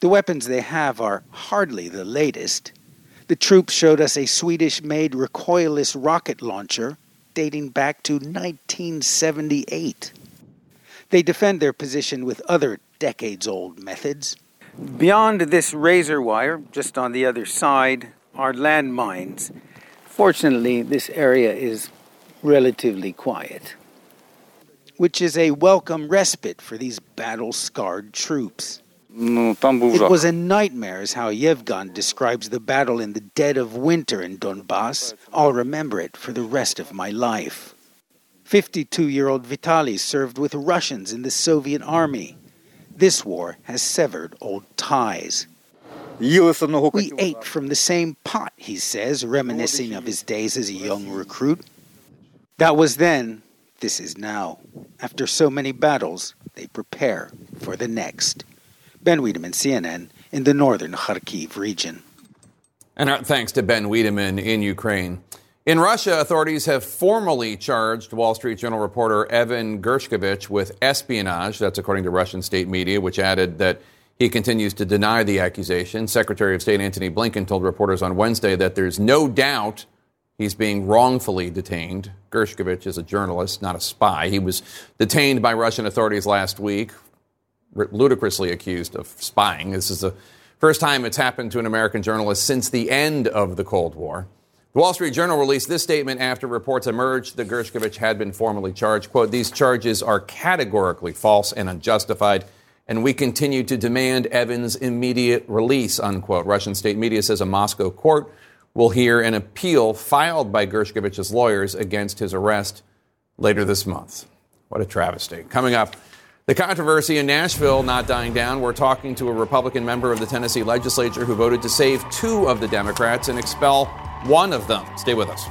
The weapons they have are hardly the latest. The troops showed us a Swedish-made recoilless rocket launcher dating back to nineteen seventy-eight. They defend their position with other decades-old methods. Beyond this razor wire, just on the other side, are landmines. Fortunately, this area is relatively quiet. Which is a welcome respite for these battle-scarred troops. It was a nightmare, is how Yevgan describes the battle in the dead of winter in Donbass. I'll remember it for the rest of my life. fifty-two-year-old Vitaly served with Russians in the Soviet army. This war has severed old ties. We ate from the same pot, he says, reminiscing of his days as a young recruit. That was then, this is now. After so many battles, they prepare for the next. Ben Wedeman, C N N, in the northern Kharkiv region. And our thanks to Ben Wedeman in Ukraine. In Russia, authorities have formally charged Wall Street Journal reporter Evan Gershkovich with espionage. That's according to Russian state media, which added that he continues to deny the accusation. Secretary of State Antony Blinken told reporters on Wednesday that there's no doubt he's being wrongfully detained. Gershkovich is a journalist, not a spy. He was detained by Russian authorities last week, ludicrously accused of spying. This is the first time it's happened to an American journalist since the end of the Cold War. The Wall Street Journal released this statement after reports emerged that Gershkovich had been formally charged. Quote, these charges are categorically false and unjustified, and we continue to demand Evan's immediate release, unquote. Russian state media says a Moscow court will hear an appeal filed by Gershkovich's lawyers against his arrest later this month. What a travesty. Coming up, the controversy in Nashville not dying down. We're talking to a Republican member of the Tennessee legislature who voted to save two of the Democrats and expel one of them. Stay with us.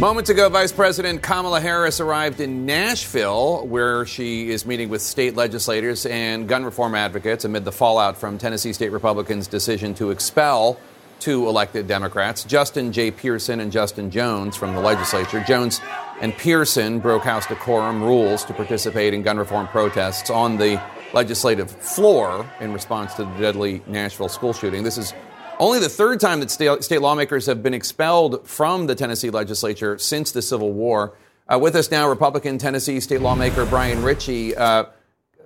Moments ago, Vice President Kamala Harris arrived in Nashville, where she is meeting with state legislators and gun reform advocates amid the fallout from Tennessee state Republicans' decision to expel two elected Democrats, Justin J. Pearson and Justin Jones, from the legislature. Jones and Pearson broke House decorum rules to participate in gun reform protests on the legislative floor in response to the deadly Nashville school shooting. This is only the third time that state, state lawmakers have been expelled from the Tennessee legislature since the Civil War. Uh, with us now, Republican Tennessee state lawmaker Bryan Richey. Uh,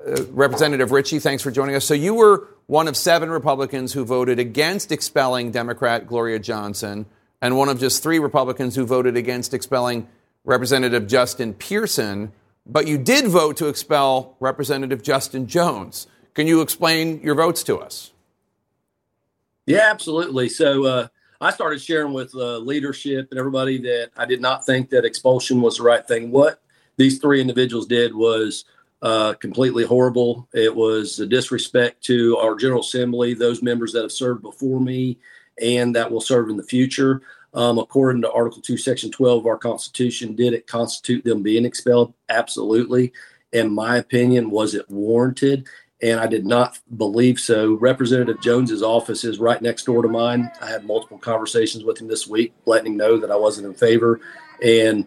uh, Representative Richey, thanks for joining us. So you were one of seven Republicans who voted against expelling Democrat Gloria Johnson, and one of just three Republicans who voted against expelling Representative Justin Pearson. But you did vote to expel Representative Justin Jones. Can you explain your votes to us? Yeah, absolutely. So uh, I started sharing with uh, leadership and everybody that I did not think that expulsion was the right thing. What these three individuals did was uh, completely horrible. It was a disrespect to our General Assembly, those members that have served before me and that will serve in the future. Um, according to Article two, Section twelve of our Constitution, did it constitute them being expelled? Absolutely. In my opinion, was it warranted? And I did not believe so. Representative Jones's office is right next door to mine. I had multiple conversations with him this week, letting him know that I wasn't in favor. And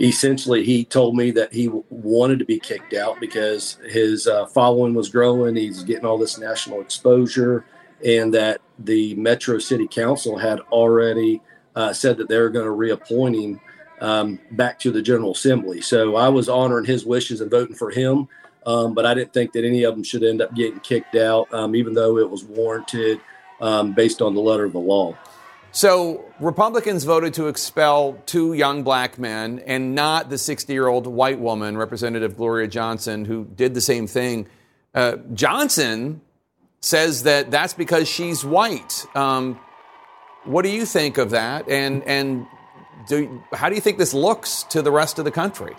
essentially, he told me that he wanted to be kicked out because his uh, following was growing. He's getting all this national exposure, and that the Metro City Council had already uh, said that they were going to reappoint him um, back to the General Assembly. So I was honoring his wishes and voting for him. Um, but I didn't think that any of them should end up getting kicked out, um, even though it was warranted um, based on the letter of the law. So Republicans voted to expel two young black men and not the sixty-year-old white woman, Representative Gloria Johnson, who did the same thing. Uh, Johnson says that that's because she's white. Um, what do you think of that? And and do, how do you think this looks to the rest of the country?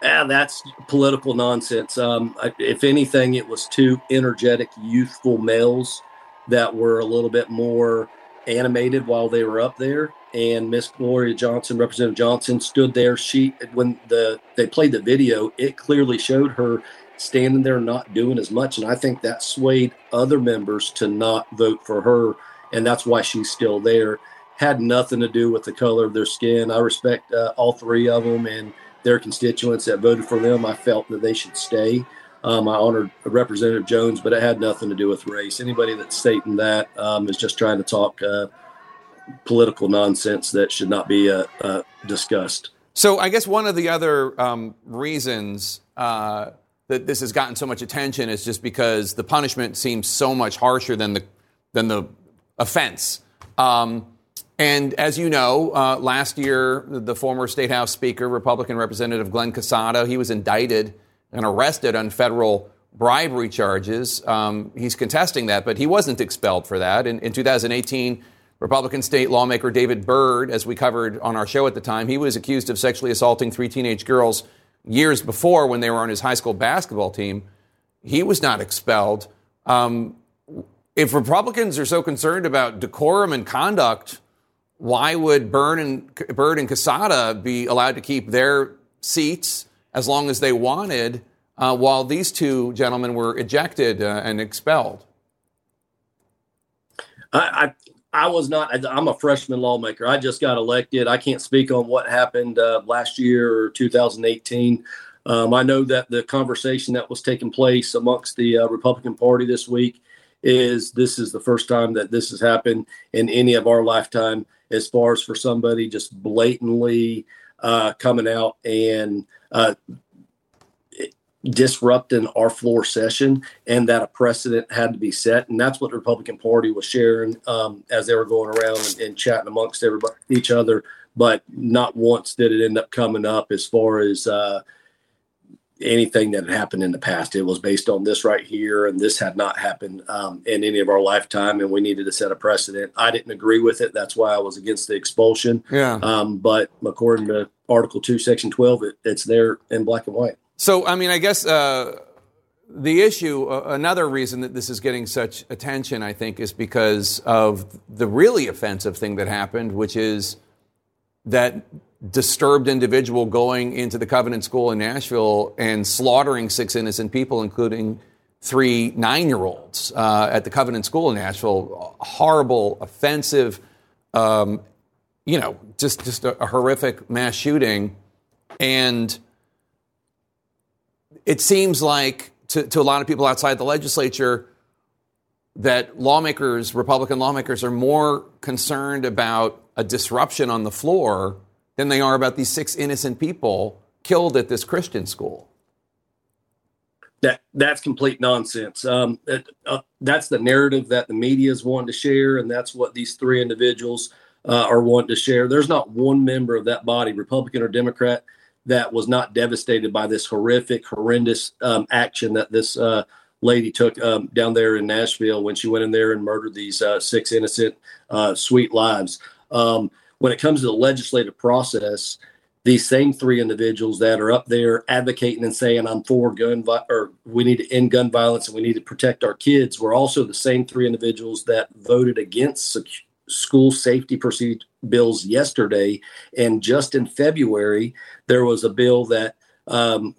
Ah, that's political nonsense. Um, if anything, it was two energetic, youthful males that were a little bit more animated while they were up there. And Miss Gloria Johnson, Representative Johnson, stood there. She, when the they played the video, it clearly showed her standing there not doing as much. And I think that swayed other members to not vote for her. And that's why she's still there. Had nothing to do with the color of their skin. I respect uh, all three of them. And their constituents that voted for them, I felt that they should stay. Um, I honored Representative Jones, but it had nothing to do with race. Anybody that's stating that um, is just trying to talk uh, political nonsense that should not be uh, uh, discussed. So I guess one of the other um, reasons uh, that this has gotten so much attention is just because the punishment seems so much harsher than the than the offense. Um And as you know, uh, last year, the former State House Speaker, Republican Representative Glenn Casado, he was indicted and arrested on federal bribery charges. Um, he's contesting that, but he wasn't expelled for that. In, in twenty eighteen, Republican state lawmaker David Byrd, as we covered on our show at the time, he was accused of sexually assaulting three teenage girls years before when they were on his high school basketball team. He was not expelled. Um, if Republicans are so concerned about decorum and conduct, why would Byrd and, Byrd and Casada be allowed to keep their seats as long as they wanted uh, while these two gentlemen were ejected uh, and expelled? I, I I was not. I'm a freshman lawmaker. I just got elected. I can't speak on what happened uh, last year or two thousand eighteen. Um, I know that the conversation that was taking place amongst the uh, Republican Party this week is this is the first time that this has happened in any of our lifetime, as far as for somebody just blatantly uh, coming out and uh, disrupting our floor session, and that a precedent had to be set. And that's what the Republican Party was sharing um, as they were going around and, and chatting amongst everybody, each other. But not once did it end up coming up as far as uh, anything that had happened in the past. It was based on this right here, and this had not happened um, in any of our lifetime, and we needed to set a precedent. I didn't agree with it. That's why I was against the expulsion. Yeah. Um, but according to Article two, Section twelve, it, it's there in black and white. So, I mean, I guess uh, the issue, uh, another reason that this is getting such attention, I think, is because of the really offensive thing that happened, which is that disturbed individual going into the Covenant School in Nashville and slaughtering six innocent people, including three nine-year-olds uh, at the Covenant School in Nashville. Horrible, offensive, um, you know, just, just a, a horrific mass shooting. And it seems like to, to a lot of people outside the legislature that lawmakers, Republican lawmakers, are more concerned about a disruption on the floor than they are about these six innocent people killed at this Christian school. that that's complete nonsense. Um, it, uh, that's the narrative that the media is wanting to share, and that's what these three individuals uh, are wanting to share. There's not one member of that body, Republican or Democrat, that was not devastated by this horrific, horrendous um, action that this uh, lady took um, down there in Nashville when she went in there and murdered these uh, six innocent, uh, sweet lives. Um, when it comes to the legislative process, these same three individuals that are up there advocating and saying, I'm for gun vi- or we need to end gun violence and we need to protect our kids, were also the same three individuals that voted against sec- school safety proceed- bills yesterday. And just in February, there was a bill that um,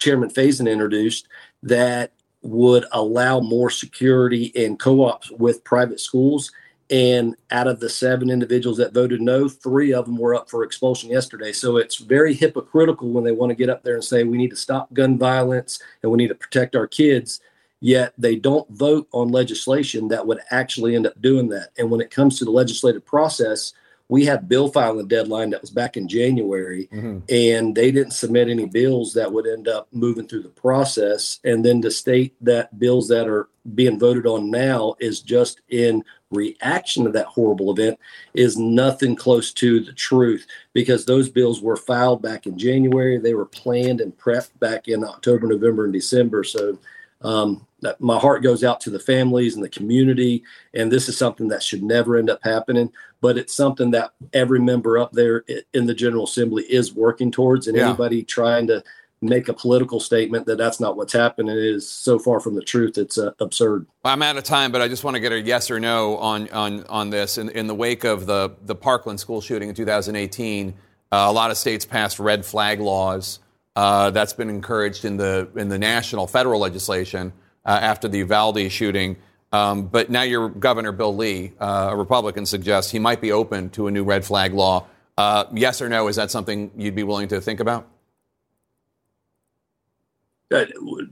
Chairman Faison introduced that would allow more security and co-ops with private schools. And out of the seven individuals that voted no, three of them were up for expulsion yesterday. So it's very hypocritical when they want to get up there and say, we need to stop gun violence and we need to protect our kids, yet they don't vote on legislation that would actually end up doing that. And when it comes to the legislative process, we had bill filing deadline that was back in January, mm-hmm. and they didn't submit any bills that would end up moving through the process. And then to state that bills that are being voted on now is just in reaction to that horrible event is nothing close to the truth, because those bills were filed back in January. They were planned and prepped back in October, November, and December. So um, that, my heart goes out to the families and the community. And this is something that should never end up happening, but it's something that every member up there in the General Assembly is working towards. And yeah. anybody trying to make a political statement that that's not what's happening is so far from the truth. It's uh, absurd. I'm out of time, but I just want to get a yes or no on on, on this. In, in the wake of the, the Parkland school shooting in two thousand eighteen, uh, a lot of states passed red flag laws. Uh, that's been encouraged in the in the national federal legislation uh, after the Uvalde shooting. Um, but now your governor, Bill Lee, uh, a Republican, suggests he might be open to a new red flag law. Uh, yes or no, is that something you'd be willing to think about? Uh,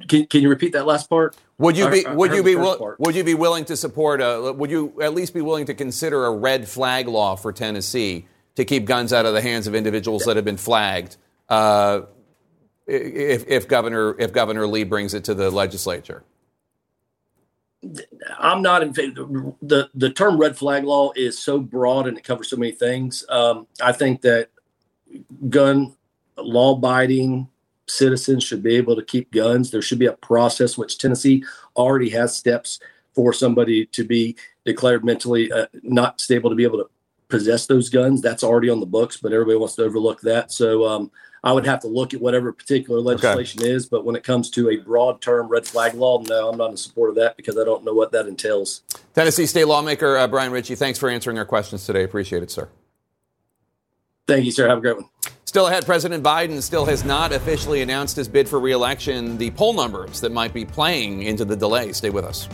can, can you repeat that last part? Would you be I, I would you be will, would you be willing to support a would you at least be willing to consider a red flag law for Tennessee to keep guns out of the hands of individuals yeah. that have been flagged uh, if, if Governor if Governor Lee brings it to the legislature? I'm not in favor. The, the term red flag law is so broad and it covers so many things. Um, I think that gun law abiding citizens should be able to keep guns. There should be a process, which Tennessee already has steps for somebody to be declared mentally uh, not stable to be able to possess those guns. That's already on the books, but everybody wants to overlook that. So um, I would have to look at whatever particular legislation okay. is. But when it comes to a broad term red flag law, no, I'm not in support of that because I don't know what that entails. Tennessee state lawmaker uh, Bryan Richey, thanks for answering our questions today. Appreciate it, sir. Thank you, sir. Have a great one. Still ahead, President Biden still has not officially announced his bid for re-election. The poll numbers that might be playing into the delay. Stay with us.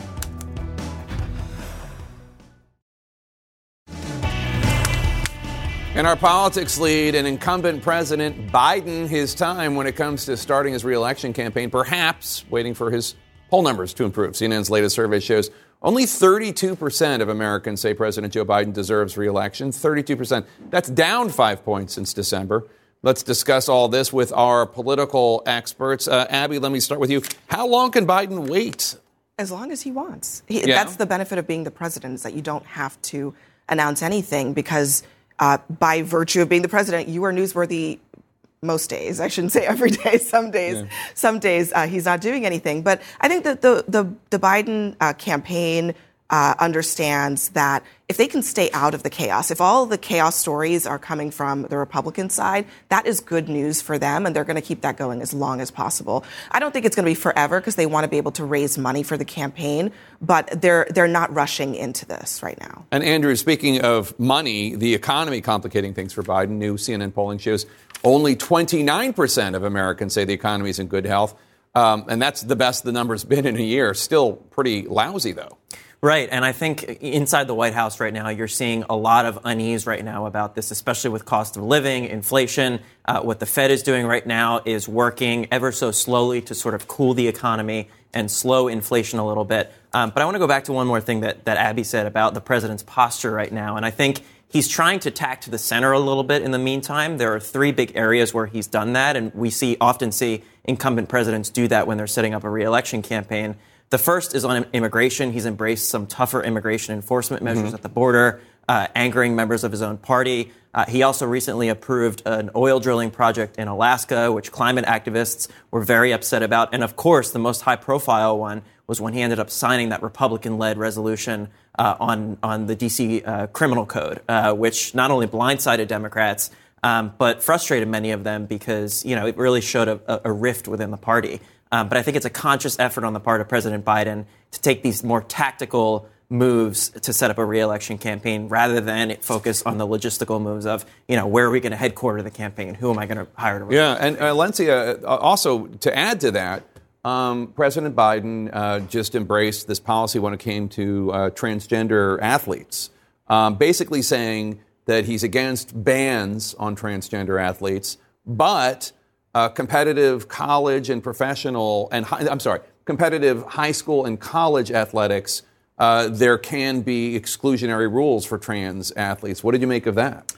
In our politics lead, an incumbent President Biden, his time when it comes to starting his re-election campaign, perhaps waiting for his poll numbers to improve. C N N's latest survey shows only thirty-two percent of Americans say President Joe Biden deserves re-election. thirty-two percent. That's down five points since December. Let's discuss all this with our political experts. Uh, Abby, let me start with you. How long can Biden wait? As long as he wants. He, yeah. That's the benefit of being the president, is that you don't have to announce anything because uh, by virtue of being the president, you are newsworthy most days. I shouldn't say every day. Some days, yeah. some days uh, he's not doing anything. But I think that the the, the Biden uh, campaign uh, understands that if they can stay out of the chaos, if all the chaos stories are coming from the Republican side, that is good news for them. And they're going to keep that going as long as possible. I don't think it's going to be forever because they want to be able to raise money for the campaign. But they're they're not rushing into this right now. And Andrew, speaking of money, the economy complicating things for Biden. New C N N polling shows only twenty-nine percent of Americans say the economy is in good health. Um, and that's the best the number's been in a year. Still pretty lousy, though. Right. And I think inside the White House right now, you're seeing a lot of unease right now about this, especially with cost of living, inflation. Uh, what the Fed is doing right now is working ever so slowly to sort of cool the economy and slow inflation a little bit. Um, but I want to go back to one more thing that, that Abby said about the president's posture right now. And I think He's trying to tack to the center a little bit in the meantime. There are three big areas where he's done that, and we see often see incumbent presidents do that when they're setting up a reelection campaign. The first is on immigration. He's embraced some tougher immigration enforcement measures mm-hmm. at the border, uh, angering members of his own party. Uh, he also recently approved an oil drilling project in Alaska, which climate activists were very upset about. And, of course, the most high-profile one was when he ended up signing that Republican-led resolution uh, on, on the D C uh, criminal code, uh, which not only blindsided Democrats, um, but frustrated many of them because, you know, it really showed a, a rift within the party. Um, but I think it's a conscious effort on the part of President Biden to take these more tactical moves to set up a reelection campaign rather than it focus on the logistical moves of, you know, where are we going to headquarter the campaign and who am I going to hire to run? Yeah, and uh, Lencia, uh, also to add to that, Um, President Biden uh, just embraced this policy when it came to uh, transgender athletes, um, basically saying that he's against bans on transgender athletes, but uh, competitive college and professional and high, I'm sorry, competitive high school and college athletics, uh, there can be exclusionary rules for trans athletes. What did you make of that?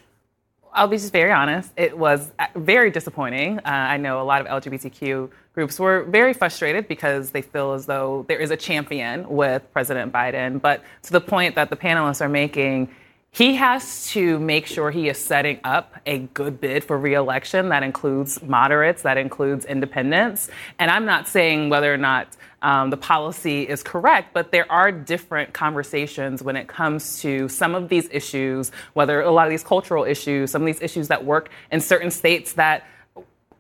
I'll be just very honest. It was very disappointing. Uh, I know a lot of L G B T Q groups were very frustrated because they feel as though there is a champion with President Biden. But to the point that the panelists are making, he has to make sure he is setting up a good bid for reelection that includes moderates, that includes independents. And I'm not saying whether or not Um, the policy is correct, but there are different conversations when it comes to some of these issues, whether a lot of these cultural issues, some of these issues that work in certain states that,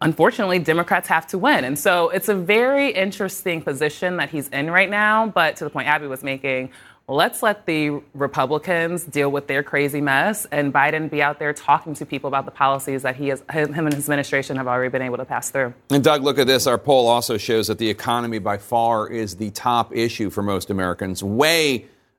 unfortunately, Democrats have to win. And so it's a very interesting position that he's in right now. But to the point Abby was making, let's let the Republicans deal with their crazy mess and Biden be out there talking to people about the policies that he has, him and his administration have already been able to pass through. And, Doug, look at this. Our poll also shows that the economy by far is the top issue for most Americans, way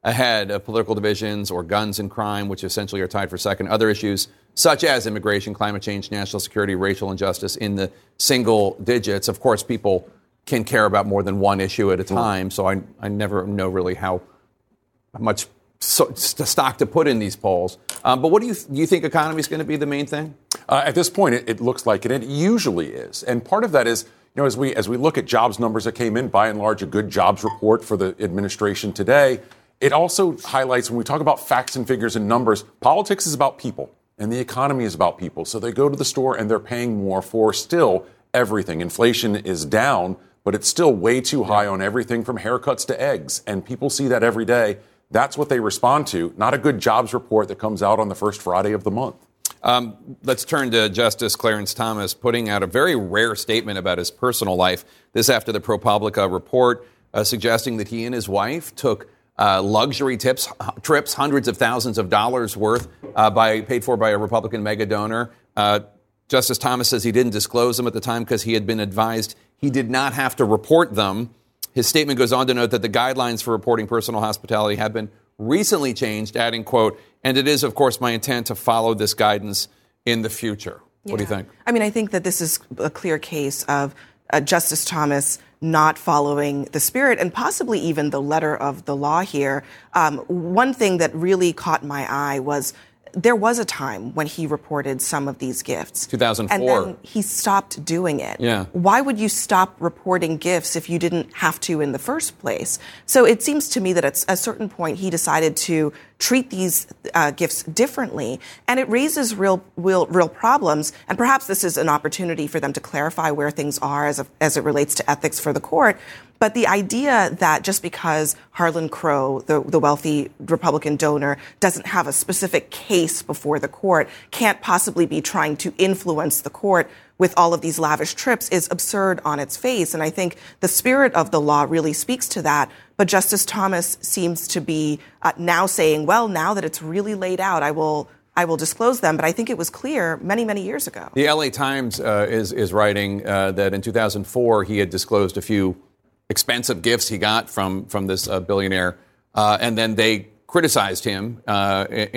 ahead of political divisions or guns and crime, which essentially are tied for second. Other issues such as immigration, climate change, national security, racial injustice in the single digits. Of course, people can care about more than one issue at a time, so I, I never know really how much stock to put in these polls. Um, but what do you, th- you think economy is going to be the main thing? Uh, at this point, it, it looks like it. It usually is. And part of that is, you know, as we as we look at jobs numbers that came in, by and large, a good jobs report for the administration today. It also highlights when we talk about facts and figures and numbers, politics is about people and the economy is about people. So they go to the store and they're paying more for still everything. Inflation is down, but it's still way too high on everything from haircuts to eggs. And people see that every day. That's what they respond to, not a good jobs report that comes out on the first Friday of the month. Um, let's turn to Justice Clarence Thomas putting out a very rare statement about his personal life. This after the ProPublica report uh, suggesting that he and his wife took uh, luxury tips, trips, hundreds of thousands of dollars worth uh, by paid for by a Republican mega donor. Uh, Justice Thomas says he didn't disclose them at the time because he had been advised he did not have to report them. His statement goes on to note that the guidelines for reporting personal hospitality have been recently changed, adding, quote, and it is, of course, my intent to follow this guidance in the future. Yeah. What do you think? I mean, I think that this is a clear case of uh, Justice Thomas not following the spirit and possibly even the letter of the law here. Um, one thing that really caught my eye was there was a time when he reported some of these gifts. two thousand four. And then he stopped doing it. Yeah. Why would you stop reporting gifts if you didn't have to in the first place? So it seems to me that at a certain point he decided to treat these uh, gifts differently, and it raises real, real, real problems. And perhaps this is an opportunity for them to clarify where things are as a, as it relates to ethics for the court. But the idea that just because Harlan Crow, the, the wealthy Republican donor, doesn't have a specific case before the court, can't possibly be trying to influence the court with all of these lavish trips is absurd on its face. And I think the spirit of the law really speaks to that. But Justice Thomas seems to be uh, now saying, well, now that it's really laid out, I will I will disclose them. But I think it was clear many, many years ago. The L A Times uh, is, is writing uh, that in two thousand four, he had disclosed a few expensive gifts he got from from this uh, billionaire. Uh, and then they criticized him uh,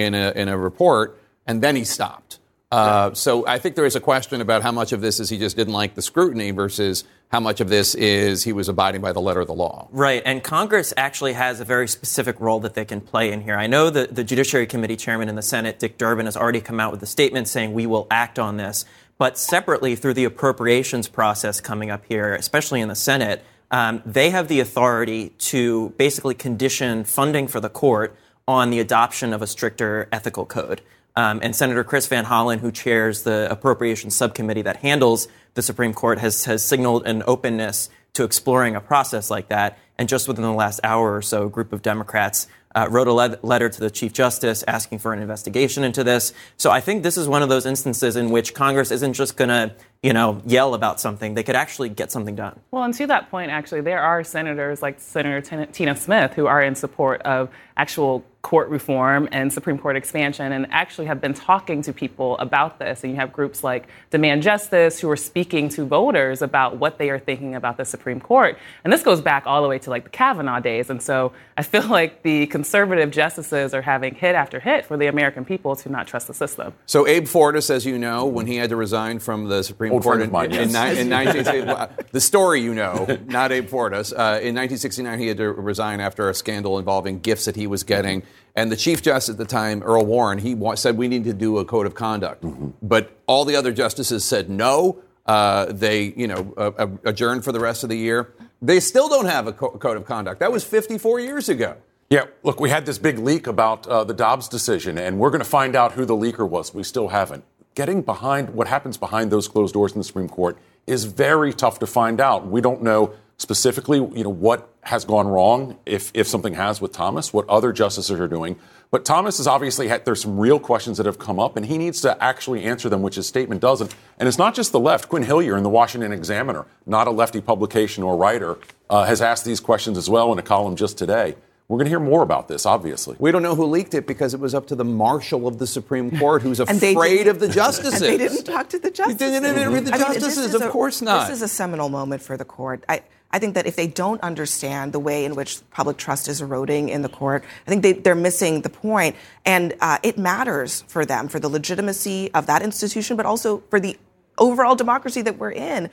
in a in a report. And then he stopped. Uh, so I think there is a question about how much of this is he just didn't like the scrutiny versus how much of this is he was abiding by the letter of the law. Right. And Congress actually has a very specific role that they can play in here. I know that the Judiciary Committee chairman in the Senate, Dick Durbin, has already come out with a statement saying we will act on this. But separately, through the appropriations process coming up here, especially in the Senate, um, they have the authority to basically condition funding for the court on the adoption of a stricter ethical code. Um, and Senator Chris Van Hollen, who chairs the Appropriations Subcommittee that handles the Supreme Court, has, has signaled an openness to exploring a process like that. And just within the last hour or so, a group of Democrats uh, wrote a le- letter to the Chief Justice asking for an investigation into this. So I think this is one of those instances in which Congress isn't just going to, you know, yell about something. They could actually get something done. Well, and to that point, actually, there are senators like Senator Tina Smith who are in support of actual court reform and Supreme Court expansion and actually have been talking to people about this. And you have groups like Demand Justice who are speaking to voters about what they are thinking about the Supreme Court. And this goes back all the way to like the Kavanaugh days. And so I feel like the conservative justices are having hit after hit for the American people to not trust the system. So Abe Fortas, as you know, when he had to resign from the Supreme Old Court in, mine, yes. in, in nineteen sixty-nine, the story you know, not Abe Fortas, uh, in nineteen sixty-nine he had to resign after a scandal involving gifts that he was getting. And the Chief Justice at the time, Earl Warren, he said we need to do a code of conduct. Mm-hmm. But all the other justices said no. Uh, they, you know, uh, adjourned for the rest of the year. They still don't have a co- code of conduct. That was fifty-four years ago. Yeah, look, we had this big leak about uh, the Dobbs decision, and we're going to find out who the leaker was. We still haven't. Getting behind what happens behind those closed doors in the Supreme Court is very tough to find out. We don't know specifically, you know, what has gone wrong, if if something has with Thomas, what other justices are doing. But Thomas is obviously, had, there's some real questions that have come up, and he needs to actually answer them, which his statement doesn't. And it's not just the left. Quinn Hillier in the Washington Examiner, not a lefty publication or writer, uh, has asked these questions as well in a column just today. We're going to hear more about this, obviously. We don't know who leaked it because it was up to the marshal of the Supreme Court who's afraid of the justices. And they didn't talk to the justices. They didn't interview the justices, I mean, of a, course not. This is a seminal moment for the court. I, I think that if they don't understand the way in which public trust is eroding in the court, I think they, they're missing the point. And uh, it matters for them, for the legitimacy of that institution, but also for the overall democracy that we're in.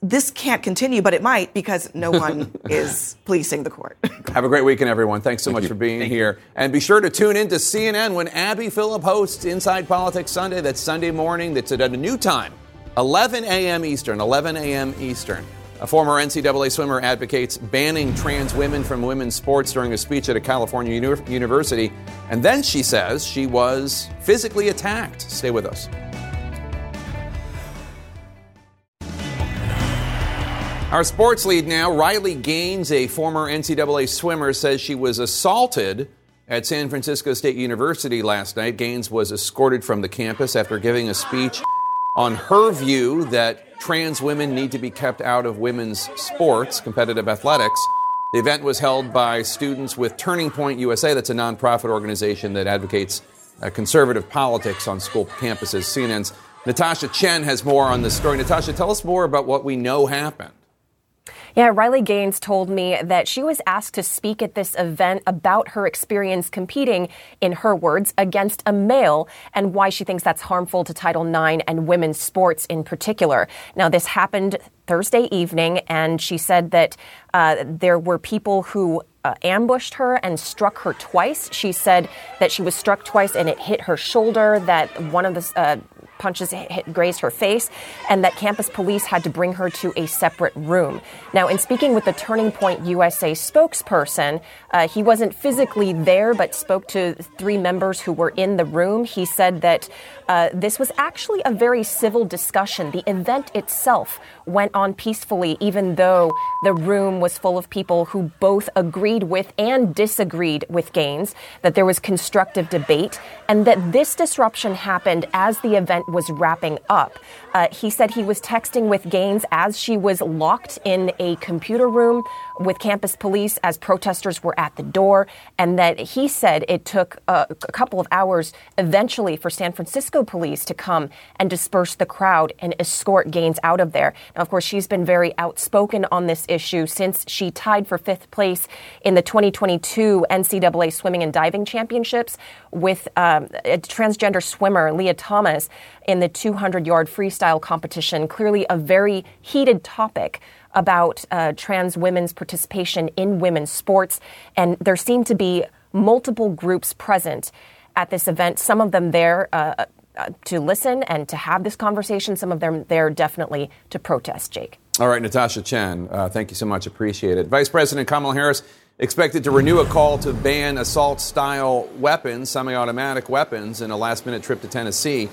This can't continue, but it might because no one is policing the court. Have a great weekend, everyone. Thanks so Thank much you. for being Thank here. You. And be sure to tune in to C N N when Abby Phillip hosts Inside Politics Sunday. That's Sunday morning. That's at a new time, eleven a.m. Eastern, eleven a.m. Eastern. A former N C double A swimmer advocates banning trans women from women's sports during a speech at a California uni- university. And then she says she was physically attacked. Stay with us. Our sports lead now, Riley Gaines, a former N C double A swimmer, says she was assaulted at San Francisco State University last night. Gaines was escorted from the campus after giving a speech on her view that trans women need to be kept out of women's sports, competitive athletics. The event was held by students with Turning Point U S A. That's a nonprofit organization that advocates uh, conservative politics on school campuses. C N N's Natasha Chen has more on this story. Natasha, tell us more about what we know happened. Yeah, Riley Gaines told me that she was asked to speak at this event about her experience competing, in her words, against a male and why she thinks that's harmful to Title nine and women's sports in particular. Now, this happened Thursday evening, and she said that uh, there were people who Uh, ambushed her and struck her twice. She said that she was struck twice and it hit her shoulder, that one of the uh, punches hit, hit, grazed her face, and that campus police had to bring her to a separate room. Now, in speaking with the Turning Point U S A spokesperson, uh, he wasn't physically there, but spoke to three members who were in the room. He said that uh, this was actually a very civil discussion. The event itself went on peacefully, even though the room was full of people who both agreed with and disagreed with Gaines, that there was constructive debate, and that this disruption happened as the event was wrapping up. Uh, he said he was texting with Gaines as she was locked in a computer room with campus police as protesters were at the door, and that he said it took uh, a couple of hours eventually for San Francisco police to come and disperse the crowd and escort Gaines out of there. Now, of course, she's been very outspoken on this issue since she tied for fifth place in the twenty twenty-two N C double A Swimming and Diving Championships with um, a transgender swimmer, Leah Thomas, in the two hundred-yard freestyle competition. Clearly a very heated topic. about uh, trans women's participation in women's sports. And there seemed to be multiple groups present at this event, some of them there uh, uh, to listen and to have this conversation, some of them there definitely to protest, Jake. All right, Natasha Chen, uh, thank you so much. Appreciate it. Vice President Kamala Harris expected to renew a call to ban assault-style weapons, semi-automatic weapons, in a last-minute trip to Tennessee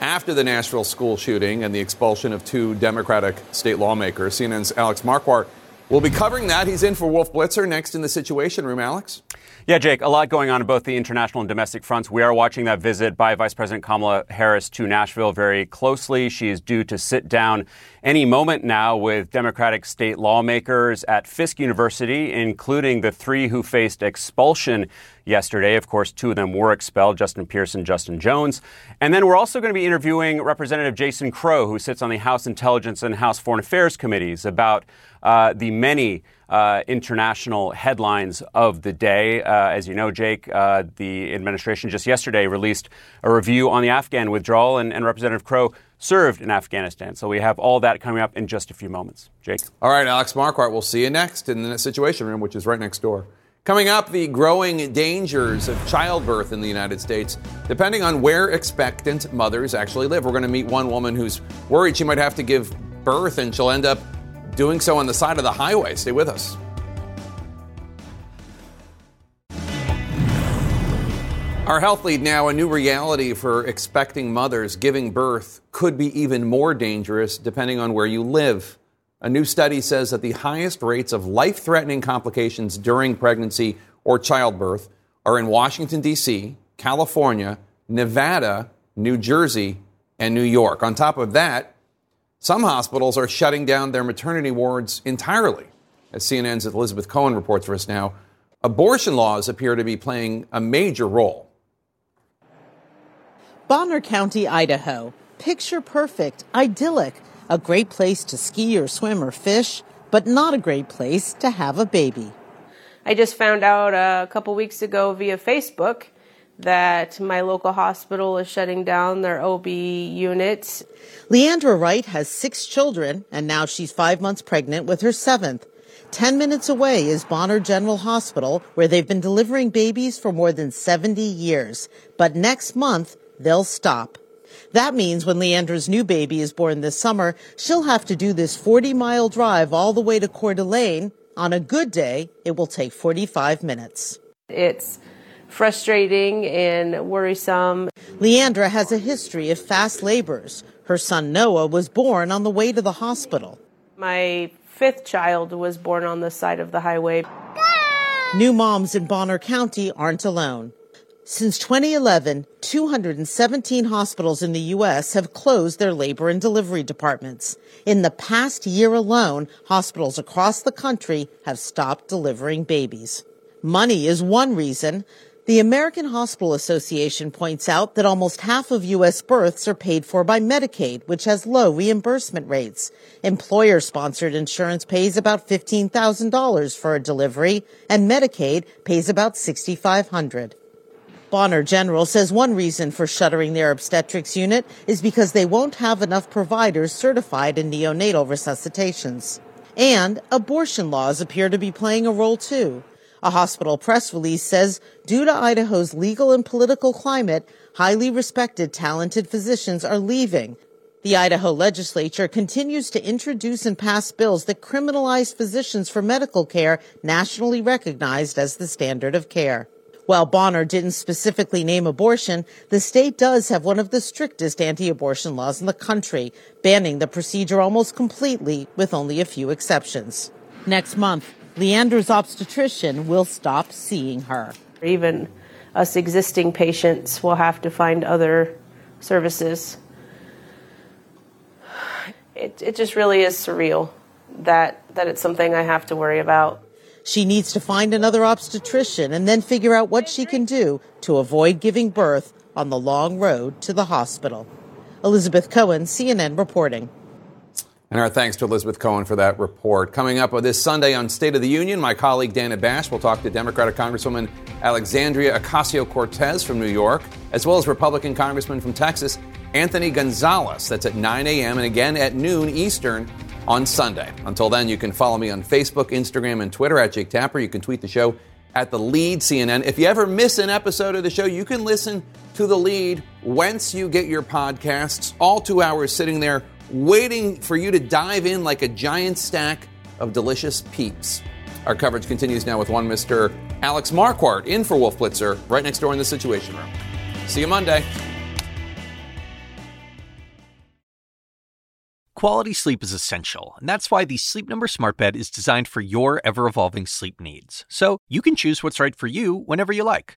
after the Nashville school shooting and the expulsion of two Democratic state lawmakers. C N N's Alex Marquardt will be covering that. He's in for Wolf Blitzer next in the Situation Room. Alex? Yeah, Jake, a lot going on in both the international and domestic fronts. We are watching that visit by Vice President Kamala Harris to Nashville very closely. She is due to sit down any moment now with Democratic state lawmakers at Fisk University, including the three who faced expulsion yesterday. Of course, two of them were expelled, Justin Pearson, Justin Jones. And then we're also going to be interviewing Representative Jason Crow, who sits on the House Intelligence and House Foreign Affairs Committees, about uh, the many Uh, international headlines of the day. Uh, as you know, Jake, uh, the administration just yesterday released a review on the Afghan withdrawal, and, and Representative Crow served in Afghanistan. So we have all that coming up in just a few moments. Jake? All right, Alex Marquardt, we'll see you next in the Situation Room, which is right next door. Coming up, the growing dangers of childbirth in the United States, depending on where expectant mothers actually live. We're going to meet one woman who's worried she might have to give birth, and she'll end up doing so on the side of the highway. Stay with us. Our health lead now, a new reality for expecting mothers. Giving birth could be even more dangerous depending on where you live. A new study says that the highest rates of life-threatening complications during pregnancy or childbirth are in Washington, D C, California, Nevada, New Jersey, and New York. On top of that, some hospitals are shutting down their maternity wards entirely. As C N N's Elizabeth Cohen reports for us now, abortion laws appear to be playing a major role. Bonner County, Idaho. Picture perfect, idyllic. A great place to ski or swim or fish, but not a great place to have a baby. I just found out a couple weeks ago via Facebook that my local hospital is shutting down their O B units. Leandra Wright has six children, and now she's five months pregnant with her seventh. Ten minutes away is Bonner General Hospital, where they've been delivering babies for more than seventy years. But next month, they'll stop. That means when Leandra's new baby is born this summer, she'll have to do this forty-mile drive all the way to Coeur d'Alene. On a good day, it will take forty-five minutes. It's frustrating and worrisome. Leandra has a history of fast labors. Her son Noah was born on the way to the hospital. My fifth child was born on the side of the highway. New moms in Bonner County aren't alone. Since twenty eleven, two hundred seventeen hospitals in the U S have closed their labor and delivery departments. In the past year alone, hospitals across the country have stopped delivering babies. Money is one reason. The American Hospital Association points out that almost half of U S births are paid for by Medicaid, which has low reimbursement rates. Employer-sponsored insurance pays about fifteen thousand dollars for a delivery, and Medicaid pays about six thousand five hundred dollars. Bonner General says one reason for shuttering their obstetrics unit is because they won't have enough providers certified in neonatal resuscitations. And abortion laws appear to be playing a role, too. A hospital press release says, due to Idaho's legal and political climate, highly respected, talented physicians are leaving. The Idaho legislature continues to introduce and pass bills that criminalize physicians for medical care nationally recognized as the standard of care. While Bonner didn't specifically name abortion, the state does have one of the strictest anti-abortion laws in the country, banning the procedure almost completely, with only a few exceptions. Next month, Leandra's obstetrician will stop seeing her. Even us existing patients will have to find other services. It, it just really is surreal that, that it's something I have to worry about. She needs to find another obstetrician and then figure out what she can do to avoid giving birth on the long road to the hospital. Elizabeth Cohen, C N N reporting. And our thanks to Elizabeth Cohen for that report. Coming up this Sunday on State of the Union, my colleague Dana Bash will talk to Democratic Congresswoman Alexandria Ocasio-Cortez from New York, as well as Republican Congressman from Texas, Anthony Gonzalez. That's at nine a.m. and again at noon Eastern on Sunday. Until then, you can follow me on Facebook, Instagram, and Twitter at Jake Tapper. You can tweet the show at The Lead C N N. If you ever miss an episode of the show, you can listen to The Lead whence you get your podcasts. All two hours sitting there waiting for you to dive in like a giant stack of delicious peeps. Our coverage continues now with one Mister Alex Marquardt in for Wolf Blitzer right next door in the Situation Room. See you Monday. Quality sleep is essential, and that's why the Sleep Number Smart Bed is designed for your ever-evolving sleep needs. So you can choose what's right for you whenever you like.